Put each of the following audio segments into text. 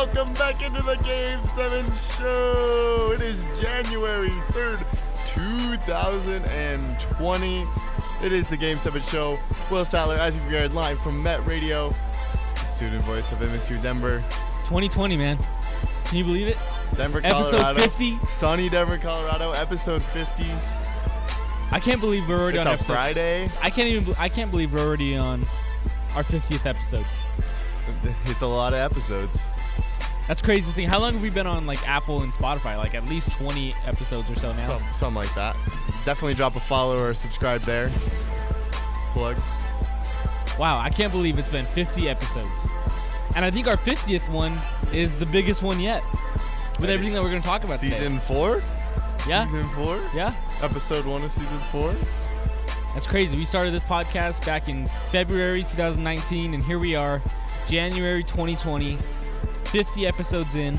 Welcome back into the Game 7 show. It is January 3rd, 2020. It is the Game 7 show. Will Satler, Isaac Bugarin, live from Met Radio, the student voice of MSU Denver. 2020, man. Can you believe it? Denver, Colorado. Episode 50. Sunny Denver, Colorado. Episode 50. I can't believe we're already on episode. It's a Friday. I can't believe we're already on our 50th episode. It's a lot of episodes. That's crazy thing. How long have we been on like Apple and Spotify? Like at least 20 episodes or so now. Something like that. Definitely drop a follow or subscribe there. Plug. Wow, I can't believe it's been 50 episodes. And I think our 50th one is the biggest one yet. With everything that we're going to talk about today. Season 4? Yeah. Season 4? Yeah. Episode 1 of Season 4? That's crazy. We started this podcast back in February 2019, and here we are, January 2020, 50 episodes in.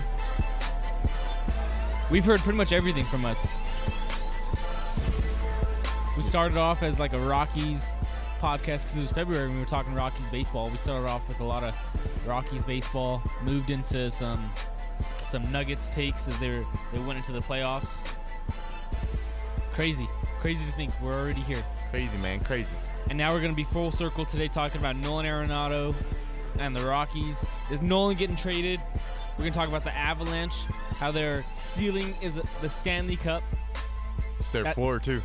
We've heard pretty much everything from us. We started off as like a Rockies podcast because it was February and we were talking Rockies baseball. We started off with a lot of Rockies baseball, moved into some Nuggets takes as they went into the playoffs. Crazy to think we're already here. Crazy, man, crazy. And now we're going to be full circle today talking about Nolan Arenado and the Rockies. Is Nolan getting traded? We're going to talk about the Avalanche, how their ceiling is the Stanley Cup. It's their floor too.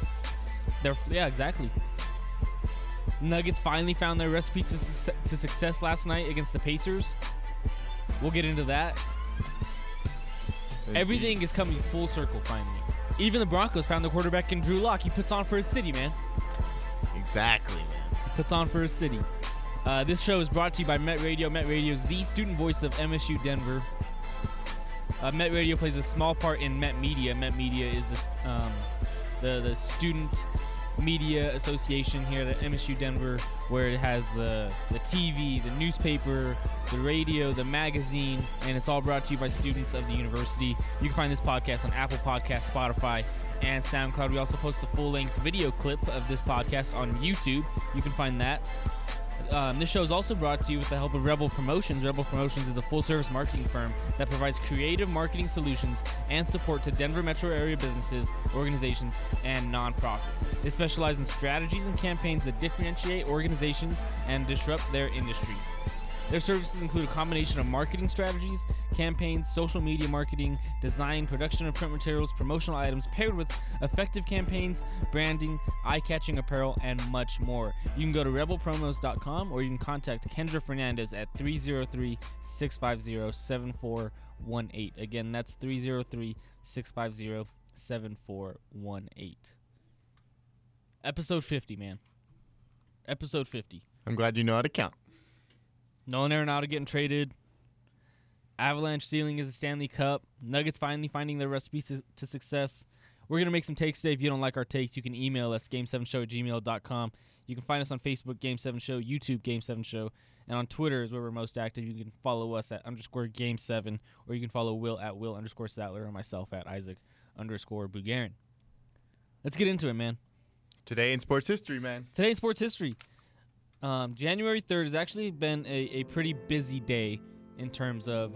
Yeah, exactly. Nuggets finally found their recipe to success last night against the Pacers. We'll get into that. Everything is coming full circle finally. Even the Broncos found the quarterback in Drew Lock. He puts on for his city, man. Exactly, man. He puts on for his city. This show is brought to you by Met Radio. Met Radio is the student voice of MSU Denver. Met Radio plays a small part in Met Media. Met Media is this, the student media association here at MSU Denver, where it has the TV, the newspaper, the radio, the magazine, and it's all brought to you by students of the university. You can find this podcast on Apple Podcasts, Spotify, and SoundCloud. We also post a full-length video clip of this podcast on YouTube. You can find that. This show is also brought to you with the help of Rebel Promotions. Rebel Promotions is a full-service marketing firm that provides creative marketing solutions and support to Denver metro area businesses, organizations, and nonprofits. They specialize in strategies and campaigns that differentiate organizations and disrupt their industries. Their services include a combination of marketing strategies, campaigns, social media marketing, design, production of print materials, promotional items, paired with effective campaigns, branding, eye-catching apparel, and much more. You can go to rebelpromos.com or you can contact Kendra Fernandez at 303-650-7418. Again, that's 303-650-7418. Episode 50, man. Episode 50. I'm glad you know how to count. Nolan Arenado getting traded. Avalanche ceiling is a Stanley Cup. Nuggets finally finding their recipe to success. We're going to make some takes today. If you don't like our takes, you can email us, game7show@gmail.com. You can find us on Facebook, Game7Show, YouTube, Game7Show, and on Twitter is where we're most active. You can follow us at _Game7, or you can follow Will at Will_Satler, and myself at Isaac_Bugarin. Let's get into it, man. Today in sports history, man. Today in sports history. January 3rd has actually been a pretty busy day in terms of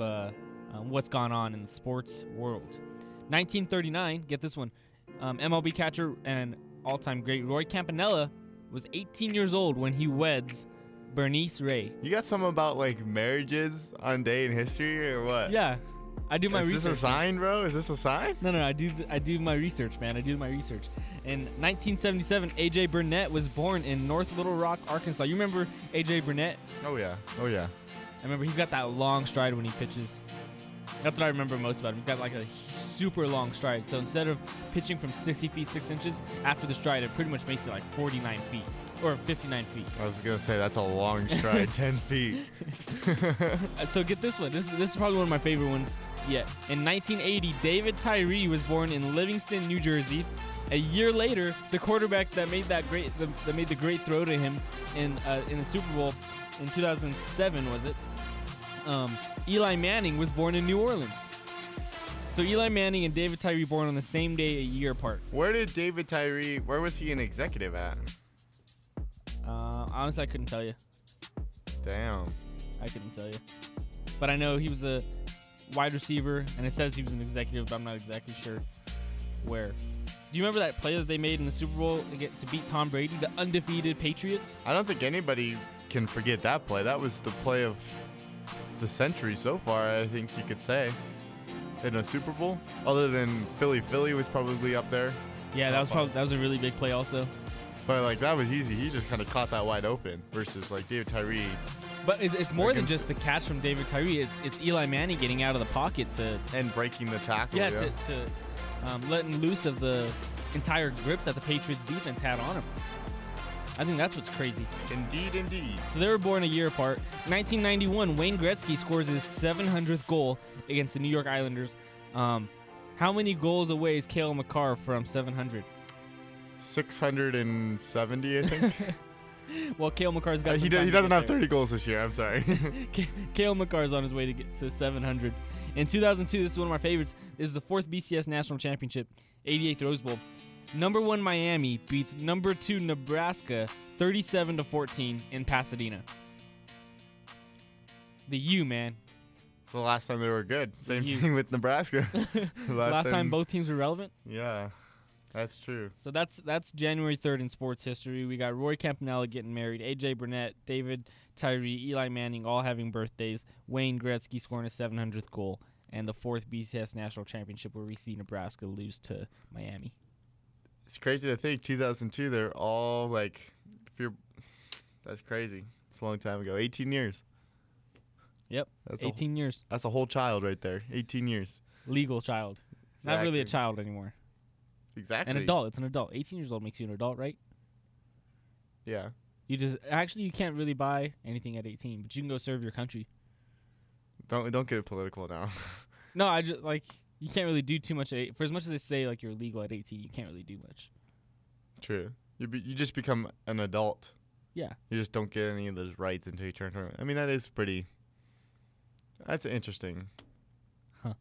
what's gone on in the sports world. 1939, get this one, MLB catcher and all-time great Roy Campanella was 18 years old when he weds Bernice Ray. You got something about, like, marriages on day in history or what? Yeah, I do my research. Is this a sign, bro? Is this a sign? No, I do my research, man. I do my research. In 1977, AJ Burnett was born in North Little Rock, Arkansas. You remember AJ Burnett? Oh, yeah. I remember he's got that long stride when he pitches. That's what I remember most about him. He's got like a super long stride. So instead of pitching from 60 feet, 6 inches, after the stride, it pretty much makes it like 49 feet or 59 feet. I was going to say that's a long stride, 10 feet. So get this one. This is probably one of my favorite ones yet. In 1980, David Tyree was born in Livingston, New Jersey. A year later, the quarterback that made the great throw to him in the Super Bowl in 2007, was it? Eli Manning was born in New Orleans. So Eli Manning and David Tyree born on the same day, a year apart. Where was he an executive at? Honestly, I couldn't tell you. Damn. I couldn't tell you. But I know he was wide receiver, and it says he was an executive, but I'm not exactly sure where. Do you remember that play that they made in the Super Bowl to beat Tom Brady, the undefeated Patriots? I don't think anybody can forget that play. That was the play of the century so far, I think you could say, in a Super Bowl. Other than Philly was probably up there. Yeah, that was a really big play also. But like that was easy. He just kind of caught that wide open versus like David Tyree. But it's more than just the catch from David Tyree. It's Eli Manning getting out of the pocket and breaking the tackle. Yeah, yeah. to letting loose of the entire grip that the Patriots defense had on him. I think that's what's crazy. Indeed. So they were born a year apart. 1991, Wayne Gretzky scores his 700th goal against the New York Islanders. How many goals away is Cale Makar from 700? 670, I think. Well, Cale Makar's got. He doesn't have 30 goals this year. I'm sorry. Cale Makar's on his way to get to 700. In 2002, this is one of my favorites. This is the fourth BCS National Championship, 88th Rose Bowl. Number 1 Miami beats number 2 Nebraska 37-14 in Pasadena. The U, man. It's the last time they were good. Same thing with Nebraska. last time both teams were relevant? Yeah. That's true. So that's January 3rd in sports history. We got Roy Campanella getting married, AJ Burnett, David Tyree, Eli Manning all having birthdays, Wayne Gretzky scoring his 700th goal, and the fourth BCS National Championship where we see Nebraska lose to Miami. It's crazy to think 2002. They're all like, that's crazy. It's a long time ago. 18 years. Yep. That's 18 years. That's a whole child right there. 18 years. Legal child. Exactly. Not really a child anymore. Exactly. An adult. It's an adult. 18 years old makes you an adult, right? Yeah. You can't really buy anything at 18, but you can go serve your country. Don't get it political now. No, I just like. You can't really do too much. For as much as they say like you're legal at 18, you can't really do much. True. You just become an adult. Yeah. You just don't get any of those rights until you turn 21. I mean, that's interesting. Huh.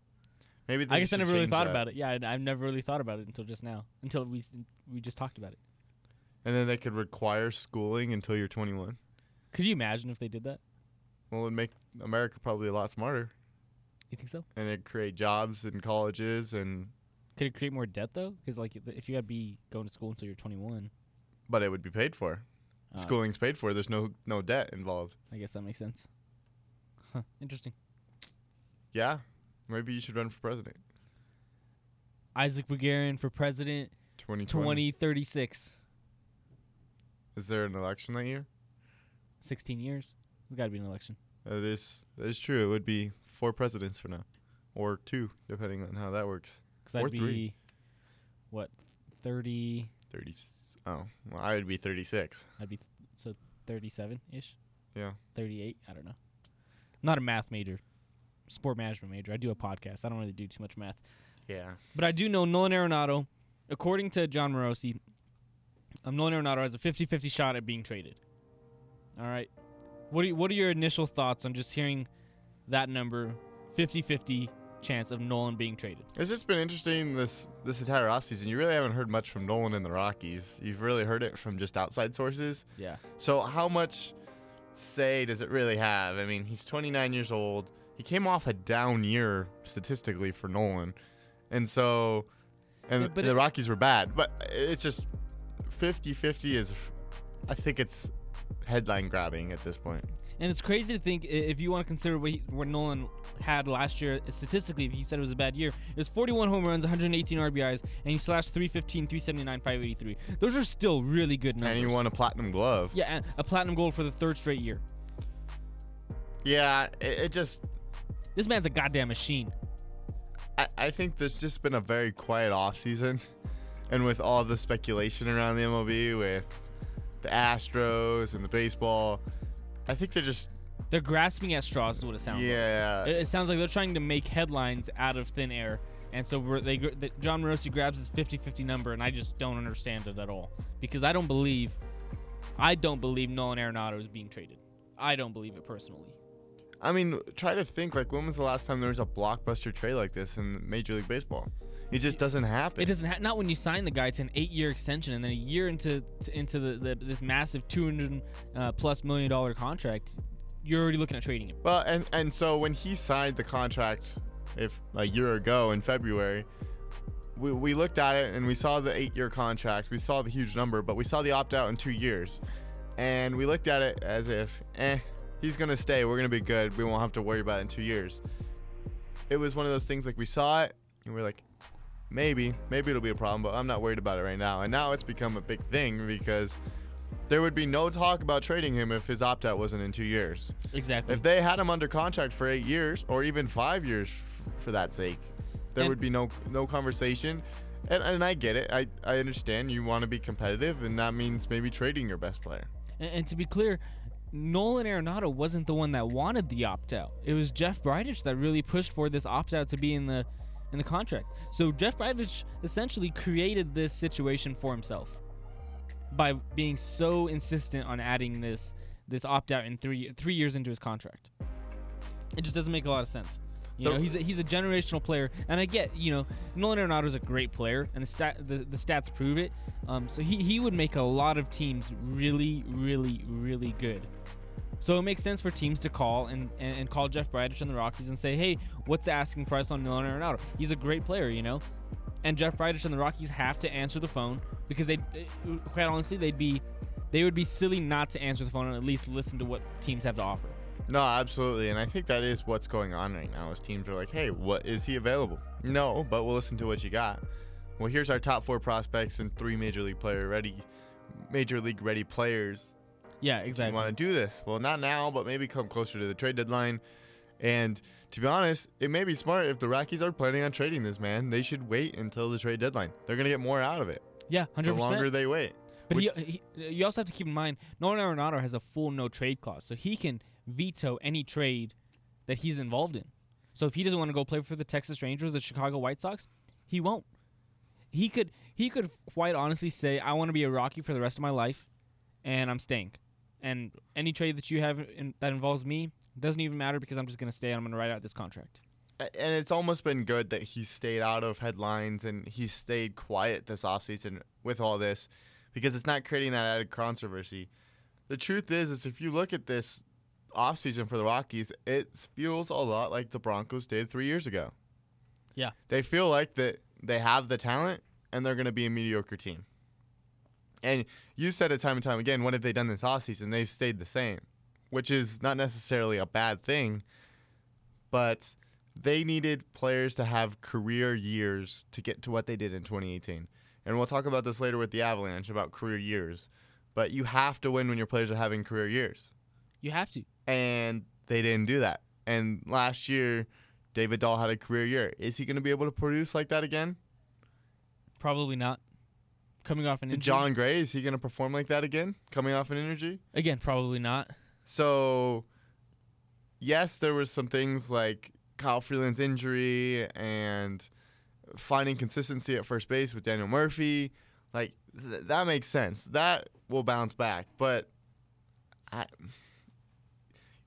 Maybe I guess I never really thought about it. Yeah, I've never really thought about it until just now. Until we just talked about it. And then they could require schooling until you're 21. Could you imagine if they did that? Well, it'd make America probably a lot smarter. You think so? And it'd create jobs in colleges and... Could it create more debt, though? Because, like, if you got to be going to school until you're 21... But it would be paid for. Schooling's paid for. There's no debt involved. I guess that makes sense. Huh. Interesting. Yeah. Maybe you should run for president. Isaac Bugarin for president... 2036. Is there an election that year? 16 years. There's got to be an election. That is true. It would be... 4 presidents for now, or 2, depending on how that works. Or I'd be 3. What, 30? 30. Oh, well, I would be 36. I'd be so 37-ish. Yeah. 38. I don't know. I'm not a math major, sport management major. I do a podcast. I don't really do too much math. Yeah. But I do know Nolan Arenado, according to John Morosi, Nolan Arenado has a 50-50 shot at being traded. All right. What are your initial thoughts on just hearing? That number, 50-50 chance of Nolan being traded. It's just been interesting this entire offseason. You really haven't heard much from Nolan in the Rockies. You've really heard it from just outside sources. Yeah. So how much say does it really have? I mean, he's 29 years old. He came off a down year statistically for Nolan. And the Rockies were bad. But it's just 50-50 is, I think it's headline grabbing at this point. And it's crazy to think, if you want to consider what Nolan had last year, statistically, if you said it was a bad year, it was 41 home runs, 118 RBIs, and he slashed 315, 379, 583. Those are still really good numbers. And he won a platinum glove. Yeah, a platinum gold for the 3rd straight year. Yeah, it just... This man's a goddamn machine. I think there's just been a very quiet offseason. And with all the speculation around the MLB, with the Astros and the baseball... I think they're grasping at straws is what it sounds like. Yeah. It sounds like they're trying to make headlines out of thin air. And so John Morosi grabs his 50-50 number, and I just don't understand it at all. Because I don't believe Nolan Arenado is being traded. I don't believe it personally. I mean, try to think, like, when was the last time there was a blockbuster trade like this in Major League Baseball? It just doesn't happen. It doesn't happen. Not when you sign the guy to an 8-year extension and then a year into this massive $200+ million contract, you're already looking at trading him. Well, and so when he signed the contract if a year ago in February, we looked at it and we saw the 8-year contract. We saw the huge number, but we saw the opt-out in 2 years. And we looked at it as if, he's going to stay. We're going to be good. We won't have to worry about it in 2 years. It was one of those things, like, we saw it and we're like, maybe it'll be a problem, but I'm not worried about it right now. And now it's become a big thing because there would be no talk about trading him if his opt-out wasn't in 2 years. Exactly. If they had him under contract for 8 years or even 5 years for that sake, there would be no conversation. And I get it. I understand you want to be competitive, and that means maybe trading your best player. And to be clear, Nolan Arenado wasn't the one that wanted the opt-out. It was Jeff Bridich that really pushed for this opt-out to be in the contract. So Jeff Bridich essentially created this situation for himself by being so insistent on adding this opt-out in three years into his contract. It just doesn't make a lot of sense. You know, he's a generational player, and I get, you know, Nolan Arenado's a great player, and the stats prove it. So he would make a lot of teams really, really, really good. So it makes sense for teams to call and call Jeff Bridich and the Rockies and say, hey, what's the asking price on Nolan Arenado? He's a great player, you know? And Jeff Bridich and the Rockies have to answer the phone because quite honestly, they would be silly not to answer the phone and at least listen to what teams have to offer. No, absolutely. And I think that is what's going on right now is teams are like, hey, what is he available? No, but we'll listen to what you got. Well, here's our top 4 prospects and 3 major league ready players. Yeah, exactly. You want to do this? Well, not now, but maybe come closer to the trade deadline. And to be honest, it may be smart if the Rockies are planning on trading this man. They should wait until the trade deadline. They're going to get more out of it. Yeah, 100%. The longer they wait. But you also have to keep in mind, Nolan Arenado has a full no-trade clause, so he can veto any trade that he's involved in. So if he doesn't want to go play for the Texas Rangers, the Chicago White Sox, he won't. He could quite honestly say, I want to be a Rocky for the rest of my life, and I'm staying. And any trade that you have that involves me doesn't even matter because I'm just going to stay and I'm going to write out this contract. And it's almost been good that he stayed out of headlines and he stayed quiet this offseason with all this because it's not creating that added controversy. The truth is if you look at this offseason for the Rockies, it feels a lot like the Broncos did 3 years ago. Yeah. They feel like that they have the talent and they're going to be a mediocre team. And you said it time and time again, what have they done this offseason? They've stayed the same, which is not necessarily a bad thing, but they needed players to have career years to get to what they did in 2018. And we'll talk about this later with the Avalanche about career years, but you have to win when your players are having career years. You have to. And they didn't do that. And last year, David Dahl had a career year. Is he going to be able to produce like that again? Probably not. Coming off an injury. John Gray, is he going to perform like that again? Coming off an injury? Again, probably not. So, yes, there were some things like Kyle Freeland's injury and finding consistency at first base with Daniel Murphy. Like, that makes sense. That will bounce back. But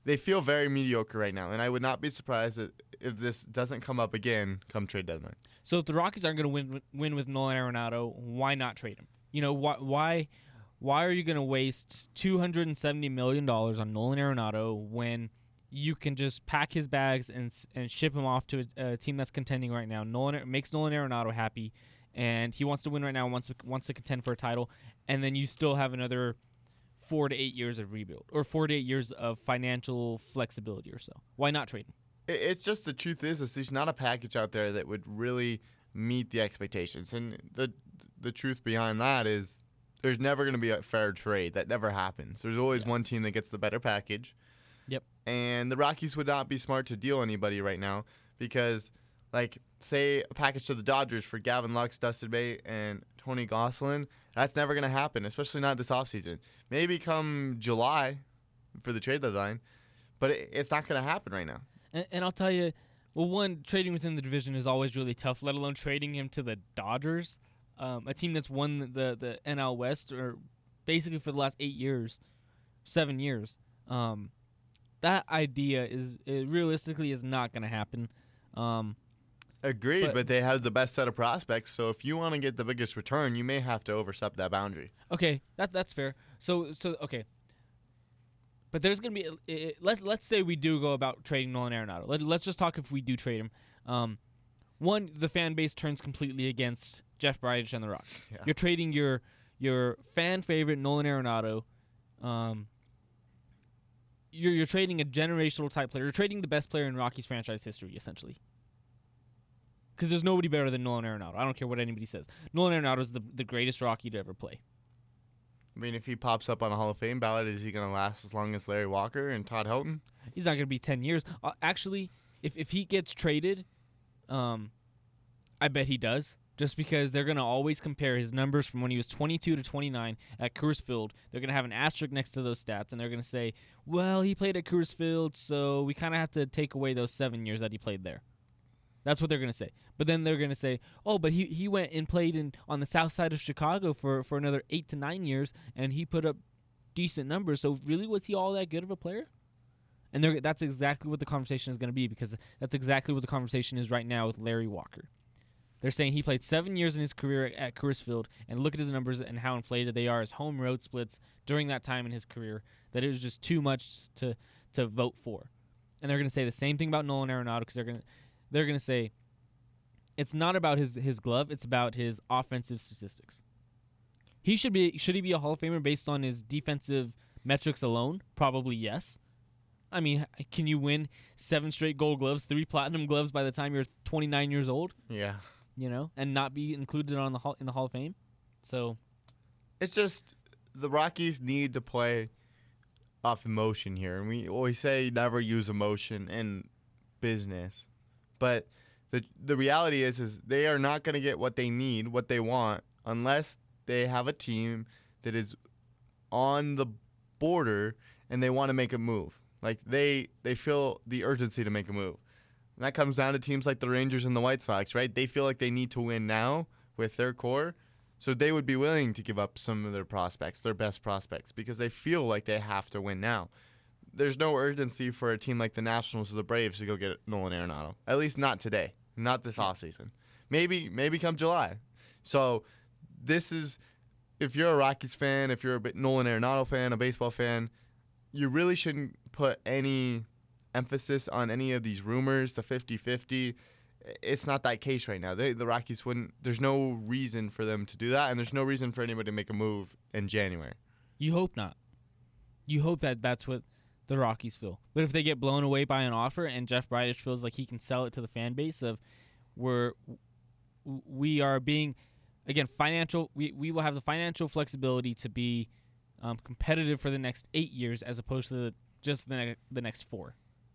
they feel very mediocre right now, and I would not be surprised if this doesn't come up again come trade deadline. So if the Rockies aren't going to win with Nolan Arenado, why not trade him? You know, why are you going to waste $270 million on Nolan Arenado when you can just pack his bags and ship him off to a team that's contending right now? Nolan makes Nolan Arenado happy, and he wants to win right now, wants to contend for a title, and then you still have another 4 to 8 years of rebuild or 4 to 8 years of financial flexibility or so. Why not trade him? It's just the truth is there's not a package out there that would really meet the expectations. And the truth behind that is there's never going to be a fair trade. That never happens. There's always one team that gets the better package. Yep. And the Rockies would not be smart to deal anybody right now because, like, say a package to the Dodgers for Gavin Lux, Dustin May, and Tony Gonsolin, that's never going to happen, especially not this offseason. Maybe come July for the trade deadline, but it's not going to happen right now. And I'll tell you, well, one, trading within the division is always really tough, let alone trading him to the Dodgers, a team that's won the NL West or basically for the last 8 years, 7 years. That idea realistically is not going to happen. Agreed, but they have the best set of prospects, so if you want to get the biggest return, you may have to overstep that boundary. Okay, that's fair. So okay. But there's going to be let's say we do go about trading Nolan Arenado. Let's just talk if we do trade him. One, the fan base turns completely against Jeff Bridich and the Rockies. Yeah. You're trading your fan favorite Nolan Arenado. You're trading a generational type player. You're trading the best player in Rockies franchise history, essentially. Because there's nobody better than Nolan Arenado. I don't care what anybody says. Nolan Arenado is the greatest Rocky to ever play. I mean, if he pops up on a Hall of Fame ballot, is he going to last as long as Larry Walker and Todd Helton? He's not going to be 10 years. Actually, if he gets traded, I bet he does. Just because they're going to always compare his numbers from when he was 22 to 29 at Coors Field. They're going to have an asterisk next to those stats, and they're going to say, well, he played at Coors Field, so we kind of have to take away those 7 years that he played there. That's what they're going to say. But then they're going to say, oh, but he went and played on the south side of Chicago for another 8 to 9 years, and he put up decent numbers. So really, was he all that good of a player? And that's exactly what the conversation is going to be, because that's exactly what the conversation is right now with Larry Walker. They're saying he played 7 years in his career at Coors Field, and look at his numbers and how inflated they are, his home-road splits during that time in his career, that it was just too much to vote for. And they're going to say the same thing about Nolan Arenado, because they're going to say it's not about his glove, it's about his offensive statistics. He should he be a Hall of Famer based on his defensive metrics alone? Probably yes. I mean, can you win 7 straight gold gloves, 3 platinum gloves by the time you're 29 years old? Yeah. You know, and not be included on in the Hall of Fame? So it's just the Rockies need to play off emotion here. And we always say never use emotion in business. But the reality is they are not going to get what they need, what they want, unless they have a team that is on the border and they want to make a move. Like, they feel the urgency to make a move. And that comes down to teams like the Rangers and the White Sox, right? They feel like they need to win now with their core. So they would be willing to give up some of their prospects, their best prospects, because they feel like they have to win now. There's no urgency for a team like the Nationals or the Braves to go get Nolan Arenado, at least not today, not this offseason. Maybe come July. So this is, if you're a Rockies fan, if you're a Nolan Arenado fan, a baseball fan, you really shouldn't put any emphasis on any of these rumors, the 50-50. It's not that case right now. The Rockies wouldn't. There's no reason for them to do that, and there's no reason for anybody to make a move in January. You hope not. You hope that's what the Rockies feel. But if they get blown away by an offer and Jeff Bridich feels like he can sell it to the fan base of we are being, again, financial. We will have the financial flexibility to be competitive for the next 8 years as opposed to the next 4,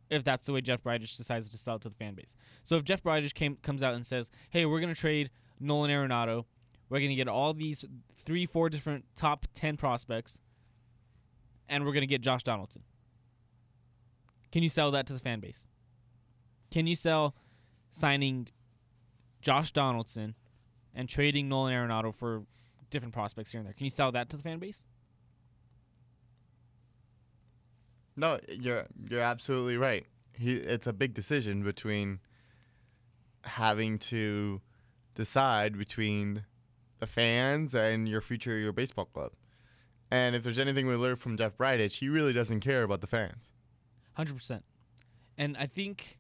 if that's the way Jeff Bridich decides to sell it to the fan base. So if Jeff Bridich comes out and says, hey, we're going to trade Nolan Arenado, we're going to get all these 3-4 different top 10 prospects, and we're going to get Josh Donaldson. Can you sell that to the fan base? Can you sell signing Josh Donaldson and trading Nolan Arenado for different prospects here and there? Can you sell that to the fan base? No, you're absolutely right. It's a big decision between having to decide between the fans and your future, your baseball club. And if there's anything we learned from Jeff Bridich, he really doesn't care about the fans. 100%. And I think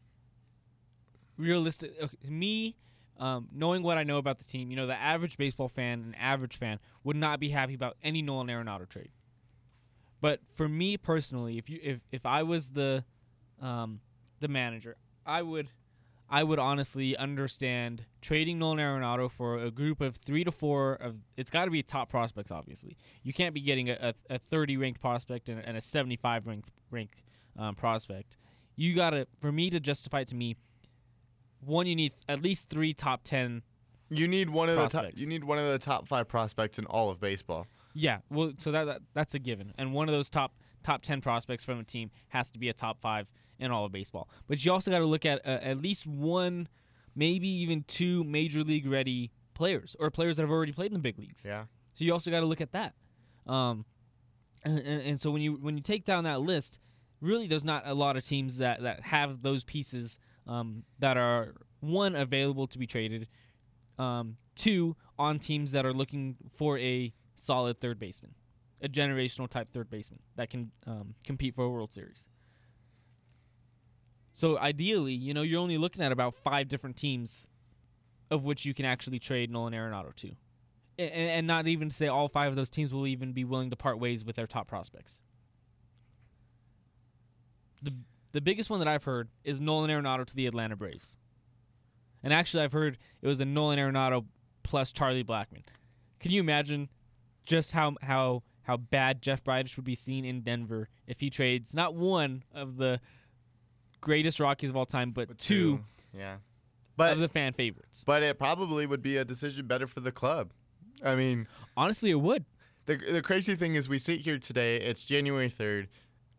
realistic, knowing what I know about the team, the average baseball fan, an average fan, would not be happy about any Nolan Arenado trade. But for me personally, if I was the manager, I would honestly understand trading Nolan Arenado for a group of 3 to 4 of, it's got to be top prospects. Obviously, you can't be getting a 30 ranked prospect and a 75 ranked prospect. You gotta, for me to justify it to me, one, you need at least 3 top 10. You need one prospects. You need one of the top 5 prospects in all of baseball. Yeah, well, so that's a given, and one of those top 10 prospects from a team has to be a top 5 in all of baseball. But you also got to look at least one, maybe even 2 major league ready players, or players that have already played in the big leagues. Yeah. So you also got to look at that, and so when you take down that list, really there's not a lot of teams that have those pieces that are, one, available to be traded, 2, on teams that are looking for a solid third baseman, a generational type third baseman that can compete for a World Series. So ideally, you know, you're only looking at about 5 different teams of which you can actually trade Nolan Arenado to. And not even to say all 5 of those teams will even be willing to part ways with their top prospects. The biggest one that I've heard is Nolan Arenado to the Atlanta Braves. And actually, I've heard it was a Nolan Arenado plus Charlie Blackmon. Can you imagine just how bad Jeff Bridich would be seen in Denver if he trades not one of the greatest Rockies of all time, but two. Yeah. But, of the fan favorites. But it probably would be a decision better for the club. I mean, honestly, it would. The crazy thing is we sit here today, it's January 3rd,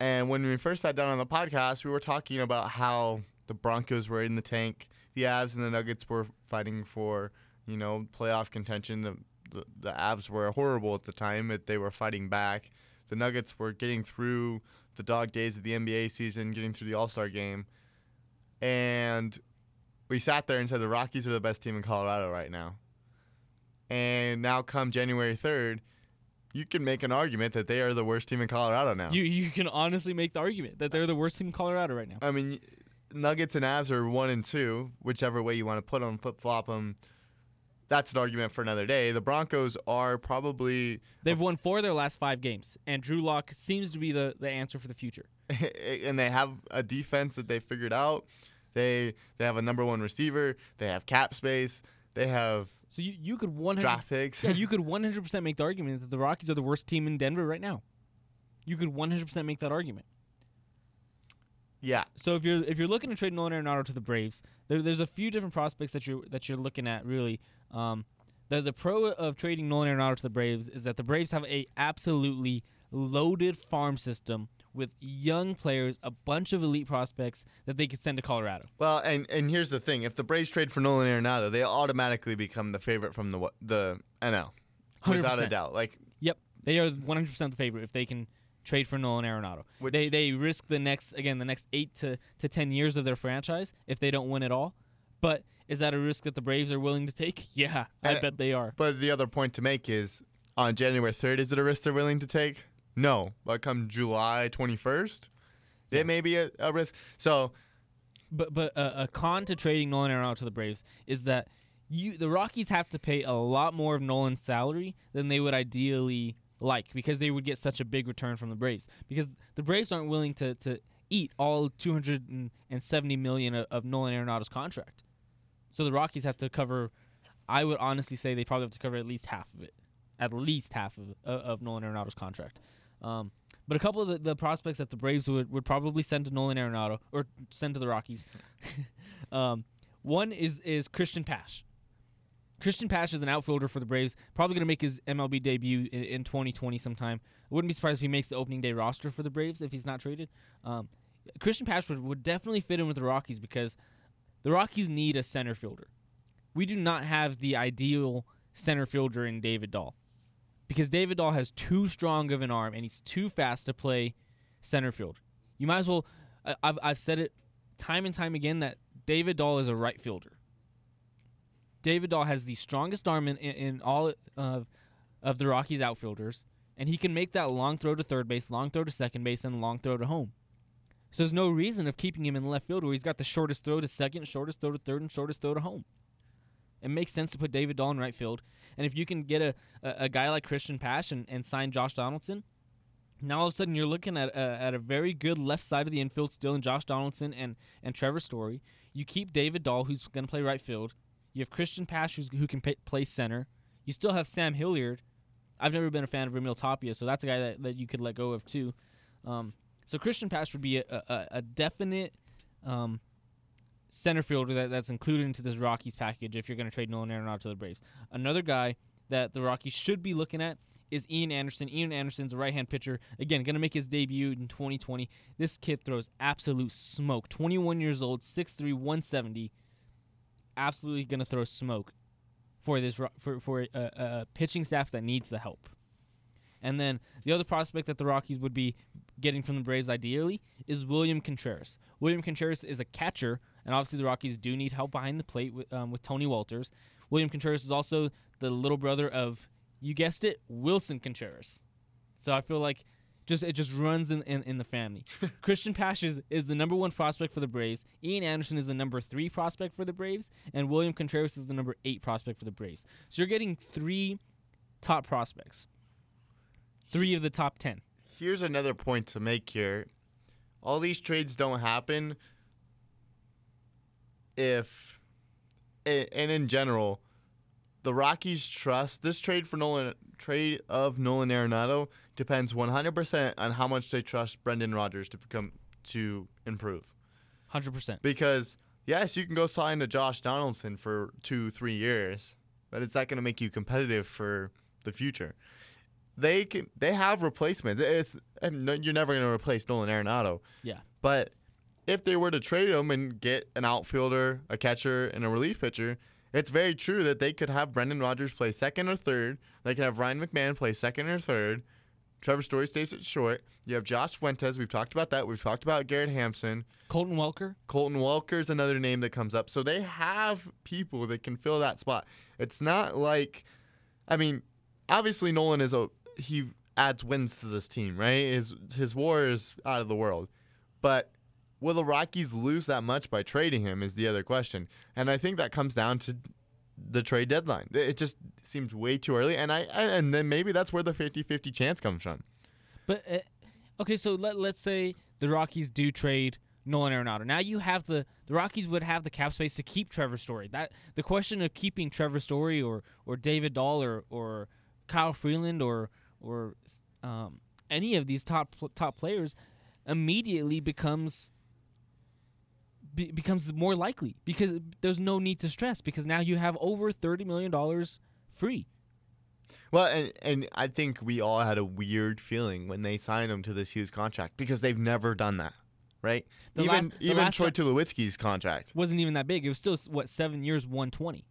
and when we first sat down on the podcast, we were talking about how the Broncos were in the tank, the Avs and the Nuggets were fighting for, you know, playoff contention. The Avs were horrible at the time, but they were fighting back. The Nuggets were getting through the dog days of the NBA season, getting through the All-Star game. And we sat there and said the Rockies are the best team in Colorado right now. And now come January 3rd, you can make an argument that they are the worst team in Colorado now. You can honestly make the argument that they're the worst team in Colorado right now. I mean, Nuggets and Avs are 1 and 2, whichever way you want to put them, flip-flop them. That's an argument for another day. The Broncos are probably... They've won 4 of their last 5 games, and Drew Lock seems to be the answer for the future. And they have a defense that they figured out. They have a number 1 receiver. They have cap space. They have... So you could 100% draft picks. Yeah, you could 100% make the argument that the Rockies are the worst team in Denver right now. You could 100% make that argument. Yeah. So if you're looking to trade Nolan Arenado to the Braves, there's a few different prospects that you're looking at really. The pro of trading Nolan Arenado to the Braves is that the Braves have a absolutely loaded farm system with young players, a bunch of elite prospects that they could send to Colorado. Well, and here's the thing. If the Braves trade for Nolan Arenado, they automatically become the favorite from the NL, 100%. Without a doubt. Like, yep, they are 100% the favorite if they can trade for Nolan Arenado. They risk the next 8 to 10 years of their franchise if they don't win at all. But is that a risk that the Braves are willing to take? Yeah, I bet they are. But the other point to make is, on January 3rd, is it a risk they're willing to take? No, but come July 21st, there may be a risk. So, but a con to trading Nolan Arenado to the Braves is that the Rockies have to pay a lot more of Nolan's salary than they would ideally like because they would get such a big return from the Braves. Because the Braves aren't willing to eat all $270 million of Nolan Arenado's contract. So the Rockies have to cover, I would honestly say they probably have to cover at least half of it. At least half of Nolan Arenado's contract. But a couple of the prospects that the Braves would probably send to Nolan Arenado or send to the Rockies. One is Christian Pache. Christian Pache is an outfielder for the Braves, probably going to make his MLB debut in 2020 sometime. I wouldn't be surprised if he makes the opening day roster for the Braves if he's not traded. Christian Pache would definitely fit in with the Rockies because the Rockies need a center fielder. We do not have the ideal center fielder in David Dahl. Because David Dahl has too strong of an arm, and he's too fast to play center field. You might as well, I've said it time and time again, that David Dahl is a right fielder. David Dahl has the strongest arm in all of the Rockies outfielders, and he can make that long throw to third base, long throw to second base, and long throw to home. So there's no reason of keeping him in left field where he's got the shortest throw to second, shortest throw to third, and shortest throw to home. It makes sense to put David Dahl in right field. And if you can get a guy like Christian Pache and sign Josh Donaldson, now all of a sudden you're looking at a very good left side of the infield still in Josh Donaldson and Trevor Story. You keep David Dahl, who's going to play right field. You have Christian Pache, who can play center. You still have Sam Hilliard. I've never been a fan of Ramil Tapia, so that's a guy that you could let go of too. So Christian Pache would be a definite... center fielder that's included into this Rockies package if you're going to trade Nolan Arenado to the Braves. Another guy that the Rockies should be looking at is Ian Anderson. Ian Anderson's a right-hand pitcher. Again, going to make his debut in 2020. This kid throws absolute smoke. 21 years old, 6'3", 170. Absolutely going to throw smoke for this for a pitching staff that needs the help. And then the other prospect that the Rockies would be getting from the Braves ideally is William Contreras. William Contreras is a catcher, and obviously the Rockies do need help behind the plate with Tony Walters. William Contreras is also the little brother of, you guessed it, Wilson Contreras. So I feel like It just runs in the family. Christian Pache is the number one prospect for the Braves. Ian Anderson is the number 3 prospect for the Braves, and William Contreras is the number 8 prospect for the Braves. So you're getting 3 top prospects, 3 of the top 10. Here's another point to make here. All these trades don't happen if, and in general, the Rockies trust this trade of Nolan Arenado depends 100% on how much they trust Brendan Rodgers to improve. 100%. Because yes, you can go sign to Josh Donaldson for 2-3 years, but it's not going to make you competitive for the future. They have replacements. You're never going to replace Nolan Arenado. Yeah. But if they were to trade him and get an outfielder, a catcher, and a relief pitcher, it's very true that they could have Brendan Rodgers play second or third. They could have Ryan McMahon play second or third. Trevor Story stays at short. You have Josh Fuentes. We've talked about that. We've talked about Garrett Hampson. Colton Welker. Colton Welker is another name that comes up. So they have people that can fill that spot. It's not like, I mean, obviously Nolan he adds wins to this team, right? His WAR is out of the world. But will the Rockies lose that much by trading him is the other question. And I think that comes down to the trade deadline. It just seems way too early, and then maybe that's where the 50-50 chance comes from. But, okay, so let's say the Rockies do trade Nolan Arenado. Now you have the Rockies would have the cap space to keep Trevor Story. The question of keeping Trevor Story or David Dahl or Kyle Freeland or any of these top players immediately becomes more likely because there's no need to stress because now you have over $30 million free. Well, and I think we all had a weird feeling when they signed him to this huge contract because they've never done that, right? Even Troy Tulowitzki's contract wasn't even that big. It was still, 7 years, $120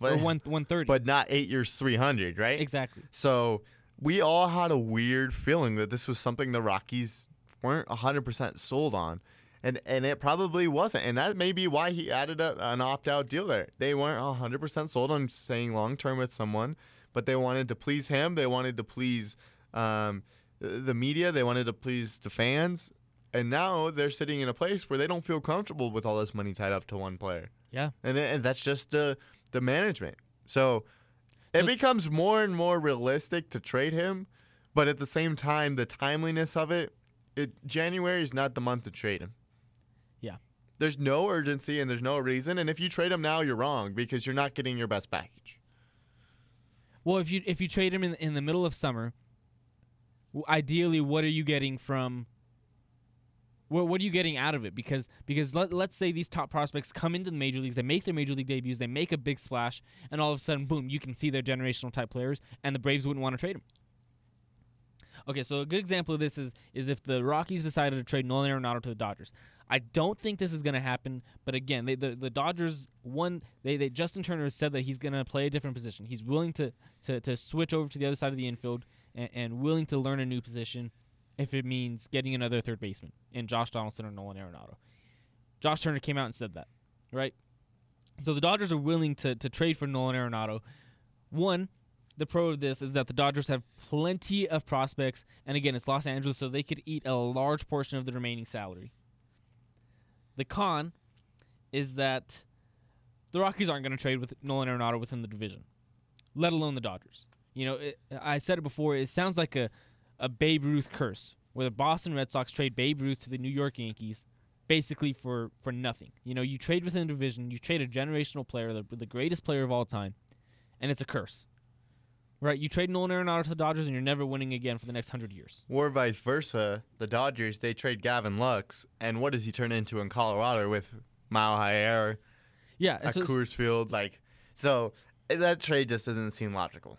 or $130. But not 8 years, $300, right? Exactly. So we all had a weird feeling that this was something the Rockies weren't 100% sold on. And it probably wasn't. And that may be why he added an opt-out deal there. They weren't 100% sold on staying long-term with someone, but they wanted to please him. They wanted to please the media. They wanted to please the fans. And now they're sitting in a place where they don't feel comfortable with all this money tied up to one player. Yeah. And that's just the management. So it becomes more and more realistic to trade him, but at the same time, the timeliness of it, January is not the month to trade him. Yeah. There's no urgency and there's no reason. And if you trade him now, you're wrong because you're not getting your best package. Well, if you trade him in the middle of summer, ideally, what are you getting from? What are you getting out of it? Because let's say these top prospects come into the major leagues, they make their major league debuts, they make a big splash, and all of a sudden, boom, you can see they're generational type players, and the Braves wouldn't want to trade them. Okay, so a good example of this is if the Rockies decided to trade Nolan Arenado to the Dodgers. I don't think this is going to happen, but again, the Dodgers Justin Turner has said that he's going to play a different position. He's willing to switch over to the other side of the infield and willing to learn a new position if it means getting another third baseman in Josh Donaldson or Nolan Arenado. Josh Turner came out and said that, right? So the Dodgers are willing to trade for Nolan Arenado. One, the pro of this is that the Dodgers have plenty of prospects, and again, it's Los Angeles, so they could eat a large portion of the remaining salary. The con is that the Rockies aren't going to trade with Nolan Arenado within the division, let alone the Dodgers. You know, I said it before, it sounds like a Babe Ruth curse, where the Boston Red Sox trade Babe Ruth to the New York Yankees basically for nothing. You know, you trade within the division, you trade a generational player, the greatest player of all time, and it's a curse. Right, you trade Nolan Arenado to the Dodgers, and you're never winning again for the next 100 years. Or vice versa, the Dodgers, they trade Gavin Lux, and what does he turn into in Colorado with Mile High Air, Coors Field? So that trade just doesn't seem logical.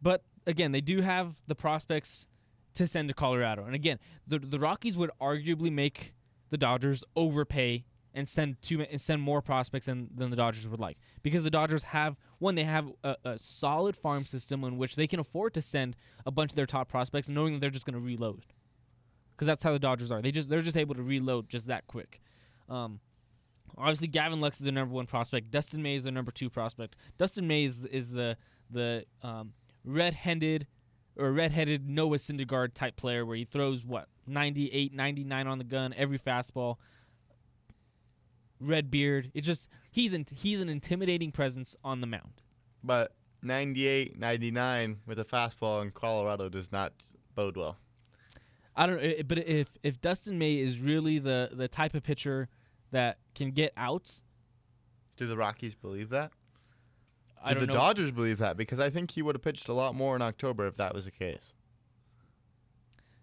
But, again, they do have the prospects to send to Colorado. And, again, the Rockies would arguably make the Dodgers overpay and send more prospects than the Dodgers would like. Because the Dodgers have... One, they have a solid farm system in which they can afford to send a bunch of their top prospects knowing that they're just going to reload. Because that's how the Dodgers are. They're just able to reload just that quick. Obviously, Gavin Lux is their number 1 prospect. Dustin May is their number 2 prospect. Dustin May is the red-handed or redheaded Noah Syndergaard type player where he throws, 98, 99 on the gun, every fastball, red beard. It's just he's an intimidating presence on the mound. But 98, 99 with a fastball in Colorado does not bode well. I don't know, but if Dustin May is really the type of pitcher that can get outs. Do the Rockies believe that? Do the Dodgers believe that? Because I think he would have pitched a lot more in October if that was the case.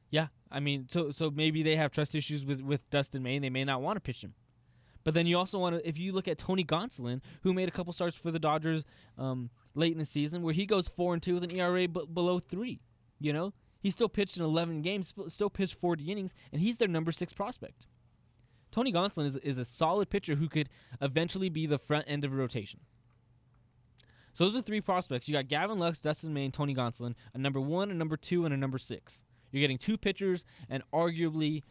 Yeah, I mean, so maybe they have trust issues with Dustin May, and they may not want to pitch him. But then you also want to, if you look at Tony Gonsolin, who made a couple starts for the Dodgers late in the season, where he goes 4-2 with an ERA below 3. You know, he still pitched in 11 games, still pitched 40 innings, and he's their number 6 prospect. Tony Gonsolin is a solid pitcher who could eventually be the front end of a rotation. So those are 3 prospects. You got Gavin Lux, Dustin May, and Tony Gonsolin, a number 1, a number 2, and a number 6. You're getting 2 pitchers and arguably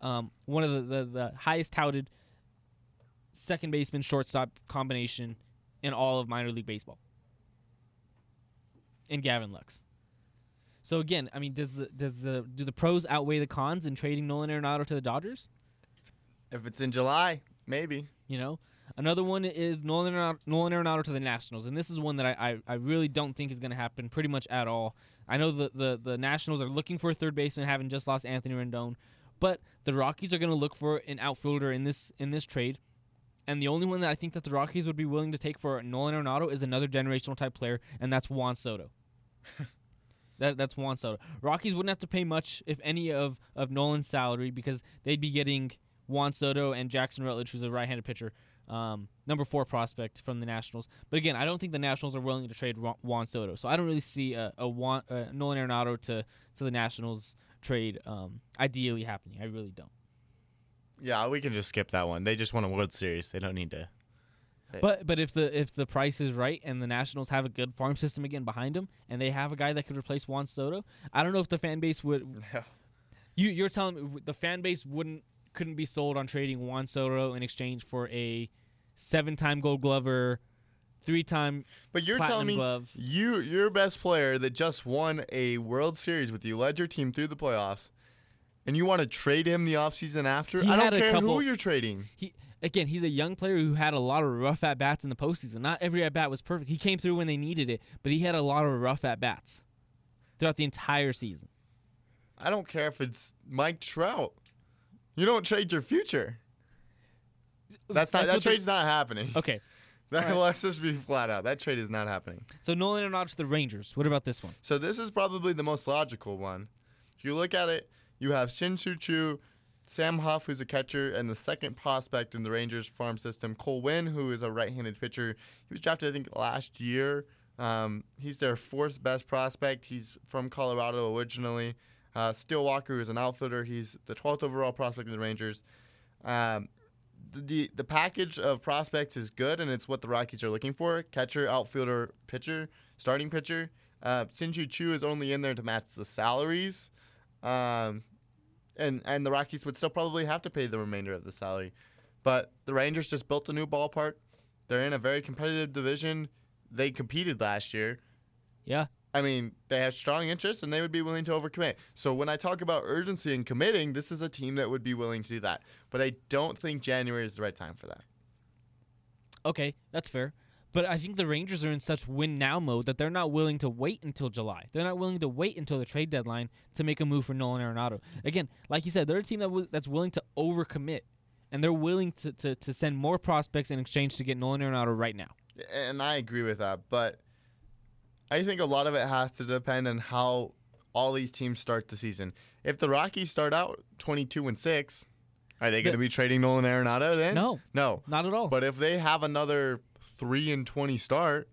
one of the highest touted second baseman shortstop combination in all of minor league baseball. And Gavin Lux. So again, I mean, do the pros outweigh the cons in trading Nolan Arenado to the Dodgers? If it's in July, maybe. You know, another one is Nolan Arenado to the Nationals, and this is one that I really don't think is going to happen pretty much at all. I know the Nationals are looking for a third baseman, having just lost Anthony Rendon, but the Rockies are going to look for an outfielder in this trade, and the only one that I think that the Rockies would be willing to take for Nolan Arenado is another generational type player, and that's Juan Soto. That's Juan Soto. Rockies wouldn't have to pay much, if any, of Nolan's salary because they'd be getting Juan Soto and Jackson Rutledge, who's a right-handed pitcher, number 4 prospect from the Nationals. But again, I don't think the Nationals are willing to trade Juan Soto, so I don't really see a Nolan Arenado to the Nationals trade ideally happening. I really don't. Yeah, we can just skip that one. They just won a World Series. They don't need to. But if the price is right and the Nationals have a good farm system again behind them and they have a guy that could replace Juan Soto, I don't know if the fan base would. You're telling me the fan base couldn't be sold on trading Juan Soto in exchange for a 7-time Gold Glover, 3-time Platinum Glove. But you're telling me your best player that just won a World Series with you, led your team through the playoffs, and you want to trade him the offseason after? I don't care who you're trading. Again, he's a young player who had a lot of rough at-bats in the postseason. Not every at-bat was perfect. He came through when they needed it, but he had a lot of rough at-bats throughout the entire season. I don't care if it's Mike Trout. You don't trade your future. That trade's not happening. Okay. Right. Let's just be flat out. That trade is not happening. So Nolan Arenado to the Rangers. What about this one? So this is probably the most logical one. If you look at it, you have Shin-Soo Choo, Sam Huff, who's a catcher, and the second prospect in the Rangers farm system, Cole Winn, who is a right-handed pitcher. He was drafted, I think, last year. He's their 4th best prospect. He's from Colorado originally. Steele Walker, who's an outfielder, he's the 12th overall prospect of the Rangers. The package of prospects is good, and it's what the Rockies are looking for. Catcher, outfielder, pitcher, starting pitcher. Shin-Soo Choo is only in there to match the salaries, and the Rockies would still probably have to pay the remainder of the salary. But the Rangers just built a new ballpark. They're in a very competitive division. They competed last year. Yeah. I mean, they have strong interest, and they would be willing to overcommit. So when I talk about urgency and committing, this is a team that would be willing to do that. But I don't think January is the right time for that. Okay, that's fair. But I think the Rangers are in such win-now mode that they're not willing to wait until July. They're not willing to wait until the trade deadline to make a move for Nolan Arenado. Again, like you said, they're a team that's willing to overcommit, and they're willing to send more prospects in exchange to get Nolan Arenado right now. And I agree with that, but I think a lot of it has to depend on how all these teams start the season. If the Rockies start out 22-6, are they going to be trading Nolan Arenado then? No, not at all. But if they have another 3-20 start,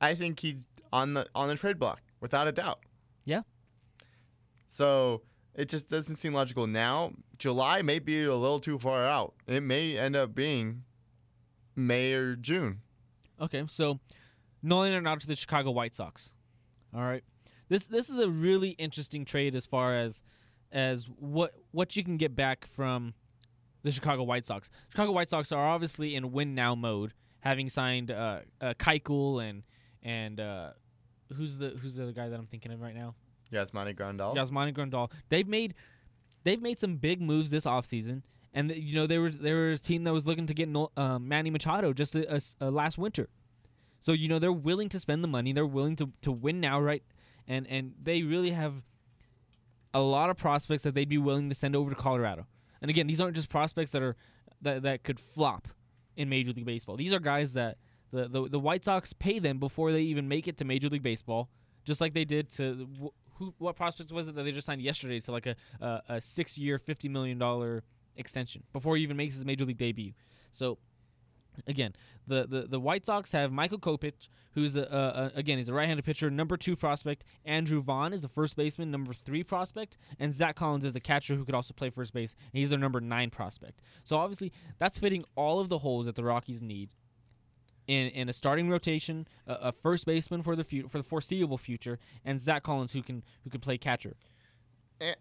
I think he's on the trade block without a doubt. Yeah. So it just doesn't seem logical now. July may be a little too far out. It may end up being May or June. Okay, so Nolan Arenado to the Chicago White Sox. All right. This is a really interesting trade as far as what you can get back from the Chicago White Sox. Chicago White Sox are obviously in win-now mode, having signed Keuchel and who's the other guy that I'm thinking of right now? Yasmani Grandal. They've made some big moves this offseason. And, they were a team that was looking to get Manny Machado just last winter. So, they're willing to spend the money. They're willing to win now, right? And they really have a lot of prospects that they'd be willing to send over to Colorado. And, again, these aren't just prospects that could flop in Major League Baseball. These are guys that the White Sox pay them before they even make it to Major League Baseball, just like they did to what prospects was it that they just signed yesterday to like a 6-year, $50 million extension before he even makes his Major League debut. So, again, the White Sox have Michael Kopech, who's, he's a right-handed pitcher, number 2 prospect. Andrew Vaughn is a first baseman, number 3 prospect. And Zach Collins is a catcher who could also play first base, and he's their number 9 prospect. So, obviously, that's fitting all of the holes that the Rockies need in a starting rotation, a first baseman for the foreseeable future, and Zach Collins who can play catcher.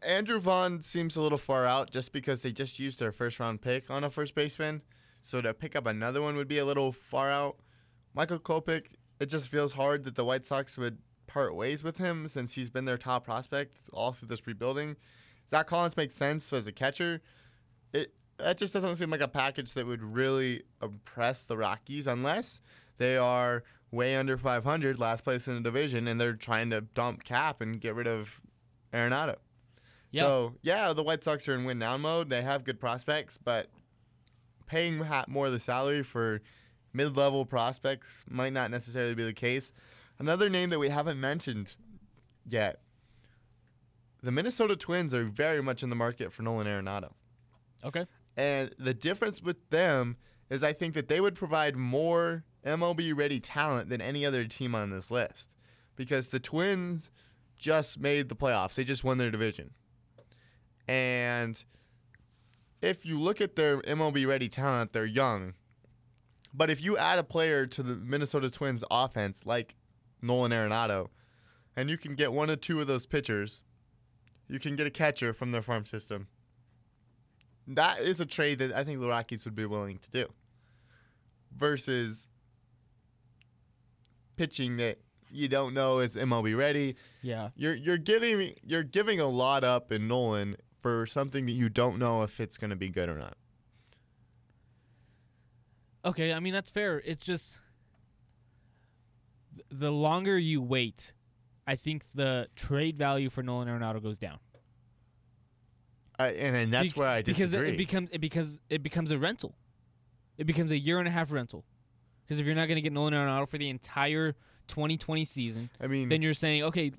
Andrew Vaughn seems a little far out just because they just used their first-round pick on a first baseman. So to pick up another one would be a little far out. Michael Kopech, it just feels hard that the White Sox would part ways with him since he's been their top prospect all through this rebuilding. Zach Collins makes sense as a catcher. That just doesn't seem like a package that would really impress the Rockies unless they are way under 500, last place in the division, and they're trying to dump cap and get rid of Arenado. Yep. So, the White Sox are in win-now mode. They have good prospects, but paying more of the salary for mid-level prospects might not necessarily be the case. Another name that we haven't mentioned yet, the Minnesota Twins are very much in the market for Nolan Arenado. Okay. And the difference with them is I think that they would provide more MLB-ready talent than any other team on this list because the Twins just made the playoffs. They just won their division. And if you look at their MLB-ready talent, they're young. But if you add a player to the Minnesota Twins offense like Nolan Arenado, and you can get one or two of those pitchers, you can get a catcher from their farm system. That is a trade that I think the Rockies would be willing to do versus pitching that you don't know is MLB ready. Yeah. You're giving a lot up in Nolan for something that you don't know if it's going to be good or not. Okay, I mean that's fair. It's just the longer you wait, I think the trade value for Nolan Arenado goes down. And that's where I disagree. Because it becomes a rental. It becomes a year-and-a-half rental. Because if you're not going to get Nolan Arenado for the entire 2020 season, then you're saying, okay,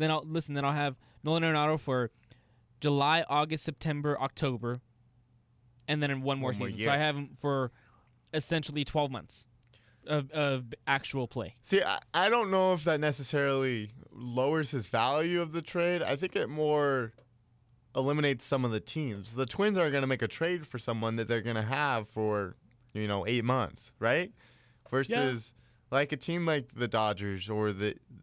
I'll have Nolan Arenado for July, August, September, October, and then in one more season. Year. So I have him for essentially 12 months of actual play. See, I don't know if that necessarily lowers his value of the trade. I think it more eliminates some of the teams. The Twins are going to make a trade for someone that they're going to have for, 8 months, right? Versus like a team like the Dodgers or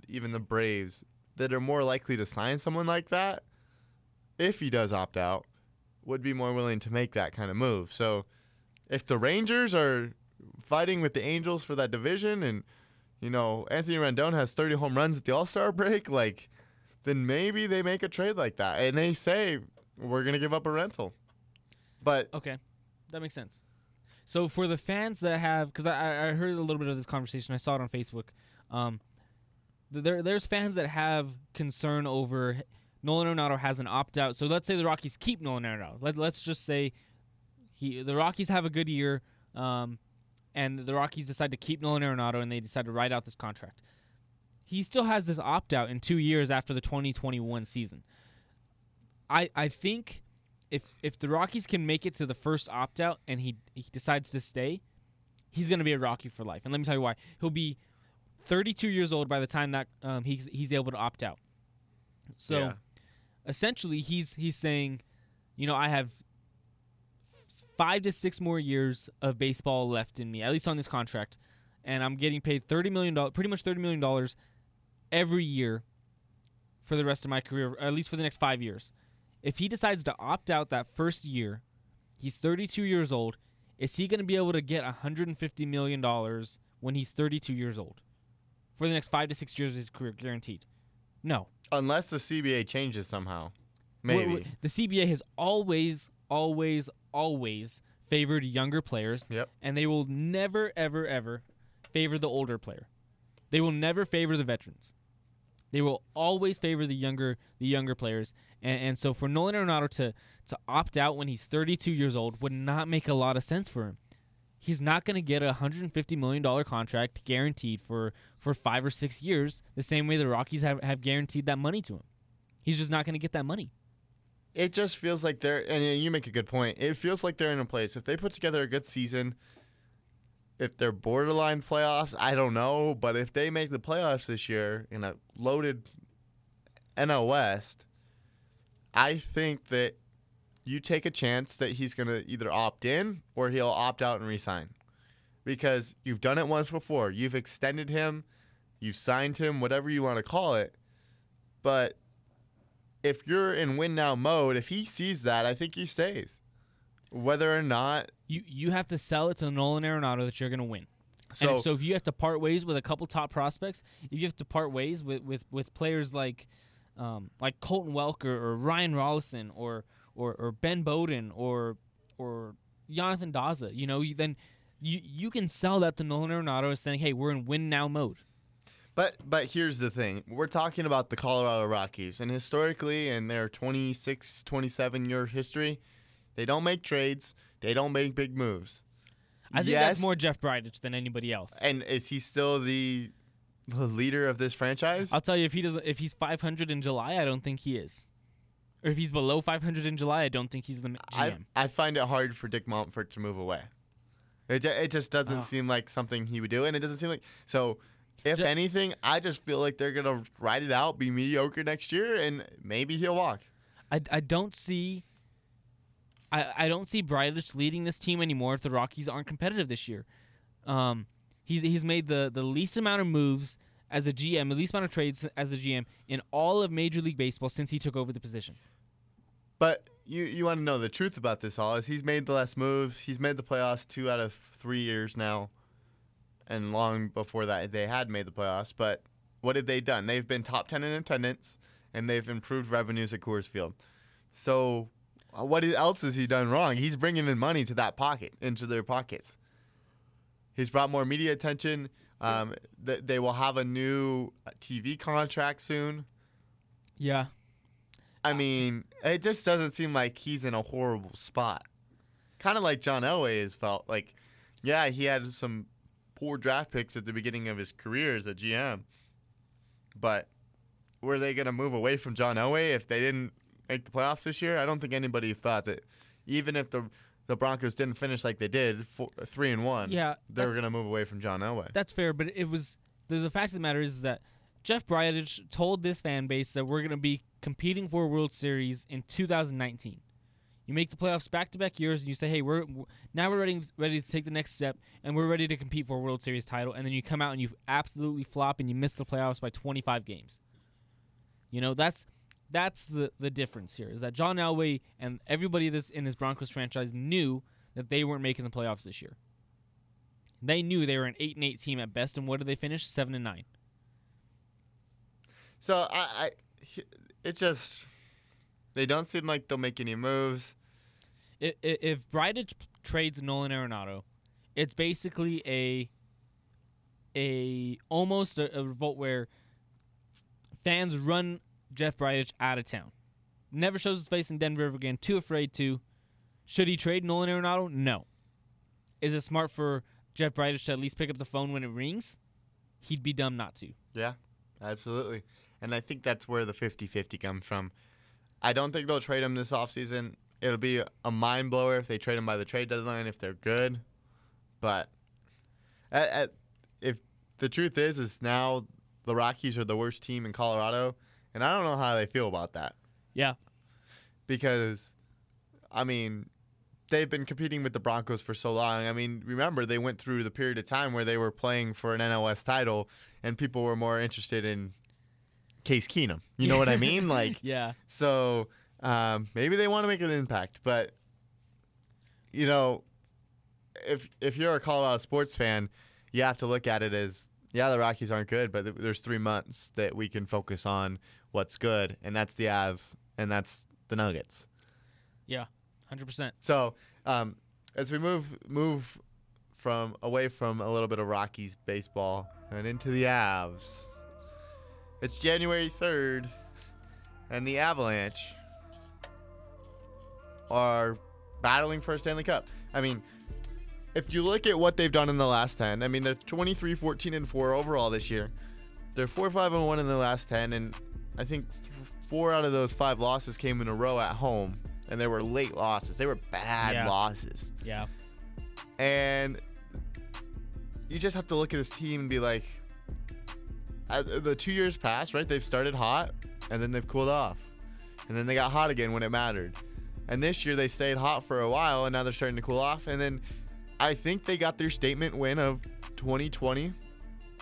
even the Braves that are more likely to sign someone like that, if he does opt out, would be more willing to make that kind of move. So if the Rangers are fighting with the Angels for that division and, Anthony Rendon has 30 home runs at the All-Star break, then maybe they make a trade like that, and they say, we're going to give up a rental. But okay, that makes sense. So for the fans that have, because I heard a little bit of this conversation, I saw it on Facebook, there's fans that have concern over Nolan Arenado has an opt-out. So let's say the Rockies keep Nolan Arenado. Let's just say the Rockies have a good year, and the Rockies decide to keep Nolan Arenado, and they decide to ride out this contract. He still has this opt-out in 2 years after the 2021 season. I think if the Rockies can make it to the first opt-out and he decides to stay, he's going to be a Rocky for life. And let me tell you why. He'll be 32 years old by the time that he's able to opt out. So essentially he's saying, I have 5 to 6 more years of baseball left in me, at least on this contract, and I'm getting paid $30 million every year for the rest of my career, or at least for the next 5 years. If he decides to opt out that first year, he's 32 years old. Is he going to be able to get $150 million when he's 32 years old for the next 5 to 6 years of his career, guaranteed? No. Unless the CBA changes somehow. Maybe. The CBA has always favored younger players. Yep. And they will never, ever, ever favor the older player. They will never favor the veterans. They will always favor the younger players. And so for Nolan Arenado to opt out when he's 32 years old would not make a lot of sense for him. He's not going to get a $150 million contract guaranteed for 5 or 6 years the same way the Rockies have guaranteed that money to him. He's just not going to get that money. It just feels like and you make a good point. It feels like they're in a place. If they put together a good season, if they're borderline playoffs, I don't know. But if they make the playoffs this year in a loaded NL West, I think that you take a chance that he's going to either opt in or he'll opt out and resign. Because you've done it once before. You've extended him. You've signed him, whatever you want to call it. But if you're in win-now mode, if he sees that, I think he stays. Whether or not... You have to sell it to Nolan Arenado that you're going to win. So, and so if you have to part ways with a couple top prospects, if you have to part ways with players like Colton Welker or Ryan Rollison or Ben Bowden or Jonathan Daza, then you can sell that to Nolan Arenado as saying, hey, we're in win-now mode. But here's the thing. We're talking about the Colorado Rockies, and historically in their 26, 27-year history, they don't make trades. They don't make big moves. I think that's more Jeff Bridich than anybody else. And is he still the leader of this franchise? I'll tell you, if he's 500 in July, I don't think he is. Or if he's below 500 in July, I don't think he's the GM. I find it hard for Dick Montfort to move away. It just doesn't seem like something he would do, and it doesn't seem like... So, if anything, I just feel like they're going to ride it out, be mediocre next year, and maybe he'll walk. I don't see Bridich leading this team anymore if the Rockies aren't competitive this year. He's made the least amount of moves as a GM, the least amount of trades as a GM in all of Major League Baseball since he took over the position. But you want to know the truth about this all is he's made the less moves. He's made the playoffs 2 out of 3 years now, and long before that they had made the playoffs. But what have they done? They've been top 10 in attendance, and they've improved revenues at Coors Field. So... what else has he done wrong? He's bringing in money to that pocket, into their pockets. He's brought more media attention. They will have a new TV contract soon. Yeah. I mean, it just doesn't seem like he's in a horrible spot. Kind of like John Elway has felt. Like, yeah, he had some poor draft picks at the beginning of his career as a GM. But were they going to move away from John Elway if they didn't make the playoffs this year? I don't think anybody thought that, even if the Broncos didn't finish like they did, 3-1, they were going to move away from John Elway. That's fair, but it was the fact of the matter is that Jeff Bridich told this fan base that we're going to be competing for a World Series in 2019. You make the playoffs back-to-back years, and you say, hey, we're ready to take the next step, and we're ready to compete for a World Series title, and then you come out and you absolutely flop and you miss the playoffs by 25 games. That's the difference here, is that John Elway and everybody in this Broncos franchise knew that they weren't making the playoffs this year. They knew they were an 8-8 team at best, and what did they finish? 7-9. So they don't seem like they'll make any moves. If Bridich trades Nolan Arenado, it's basically almost a revolt where fans run Jeff Bridich out of town. Never shows his face in Denver ever again. Too afraid to. Should he trade Nolan Arenado? No. Is it smart for Jeff Bridich to at least pick up the phone when it rings? He'd be dumb not to. Yeah, absolutely. And I think that's where the 50-50 comes from. I don't think they'll trade him this offseason. It'll be a mind-blower if they trade him by the trade deadline, if they're good. But if the truth is now the Rockies are the worst team in Colorado. And I don't know how they feel about that. Yeah. Because, I mean, they've been competing with the Broncos for so long. I mean, remember, they went through the period of time where they were playing for an NL West title, and people were more interested in Case Keenum. You know what I mean? Like, yeah. So maybe they want to make an impact. But, if you're a Colorado sports fan, you have to look at it as yeah, the Rockies aren't good, but there's 3 months that we can focus on what's good, and that's the Avs, and that's the Nuggets. Yeah, 100%. So as we move from away from a little bit of Rockies baseball and into the Avs, it's January 3rd, and the Avalanche are battling for a Stanley Cup. I mean, if you look at what they've done in the last 10, I mean, they're 23-14-4 overall this year. They're 4-5-1 in the last 10, and I think 4 out of those 5 losses came in a row at home, and they were late losses. They were bad losses. Yeah. And you just have to look at this team and be like, the 2 years passed, right? They've started hot, and then they've cooled off. And then they got hot again when it mattered. And this year they stayed hot for a while, and now they're starting to cool off. And then I think they got their statement win of 2020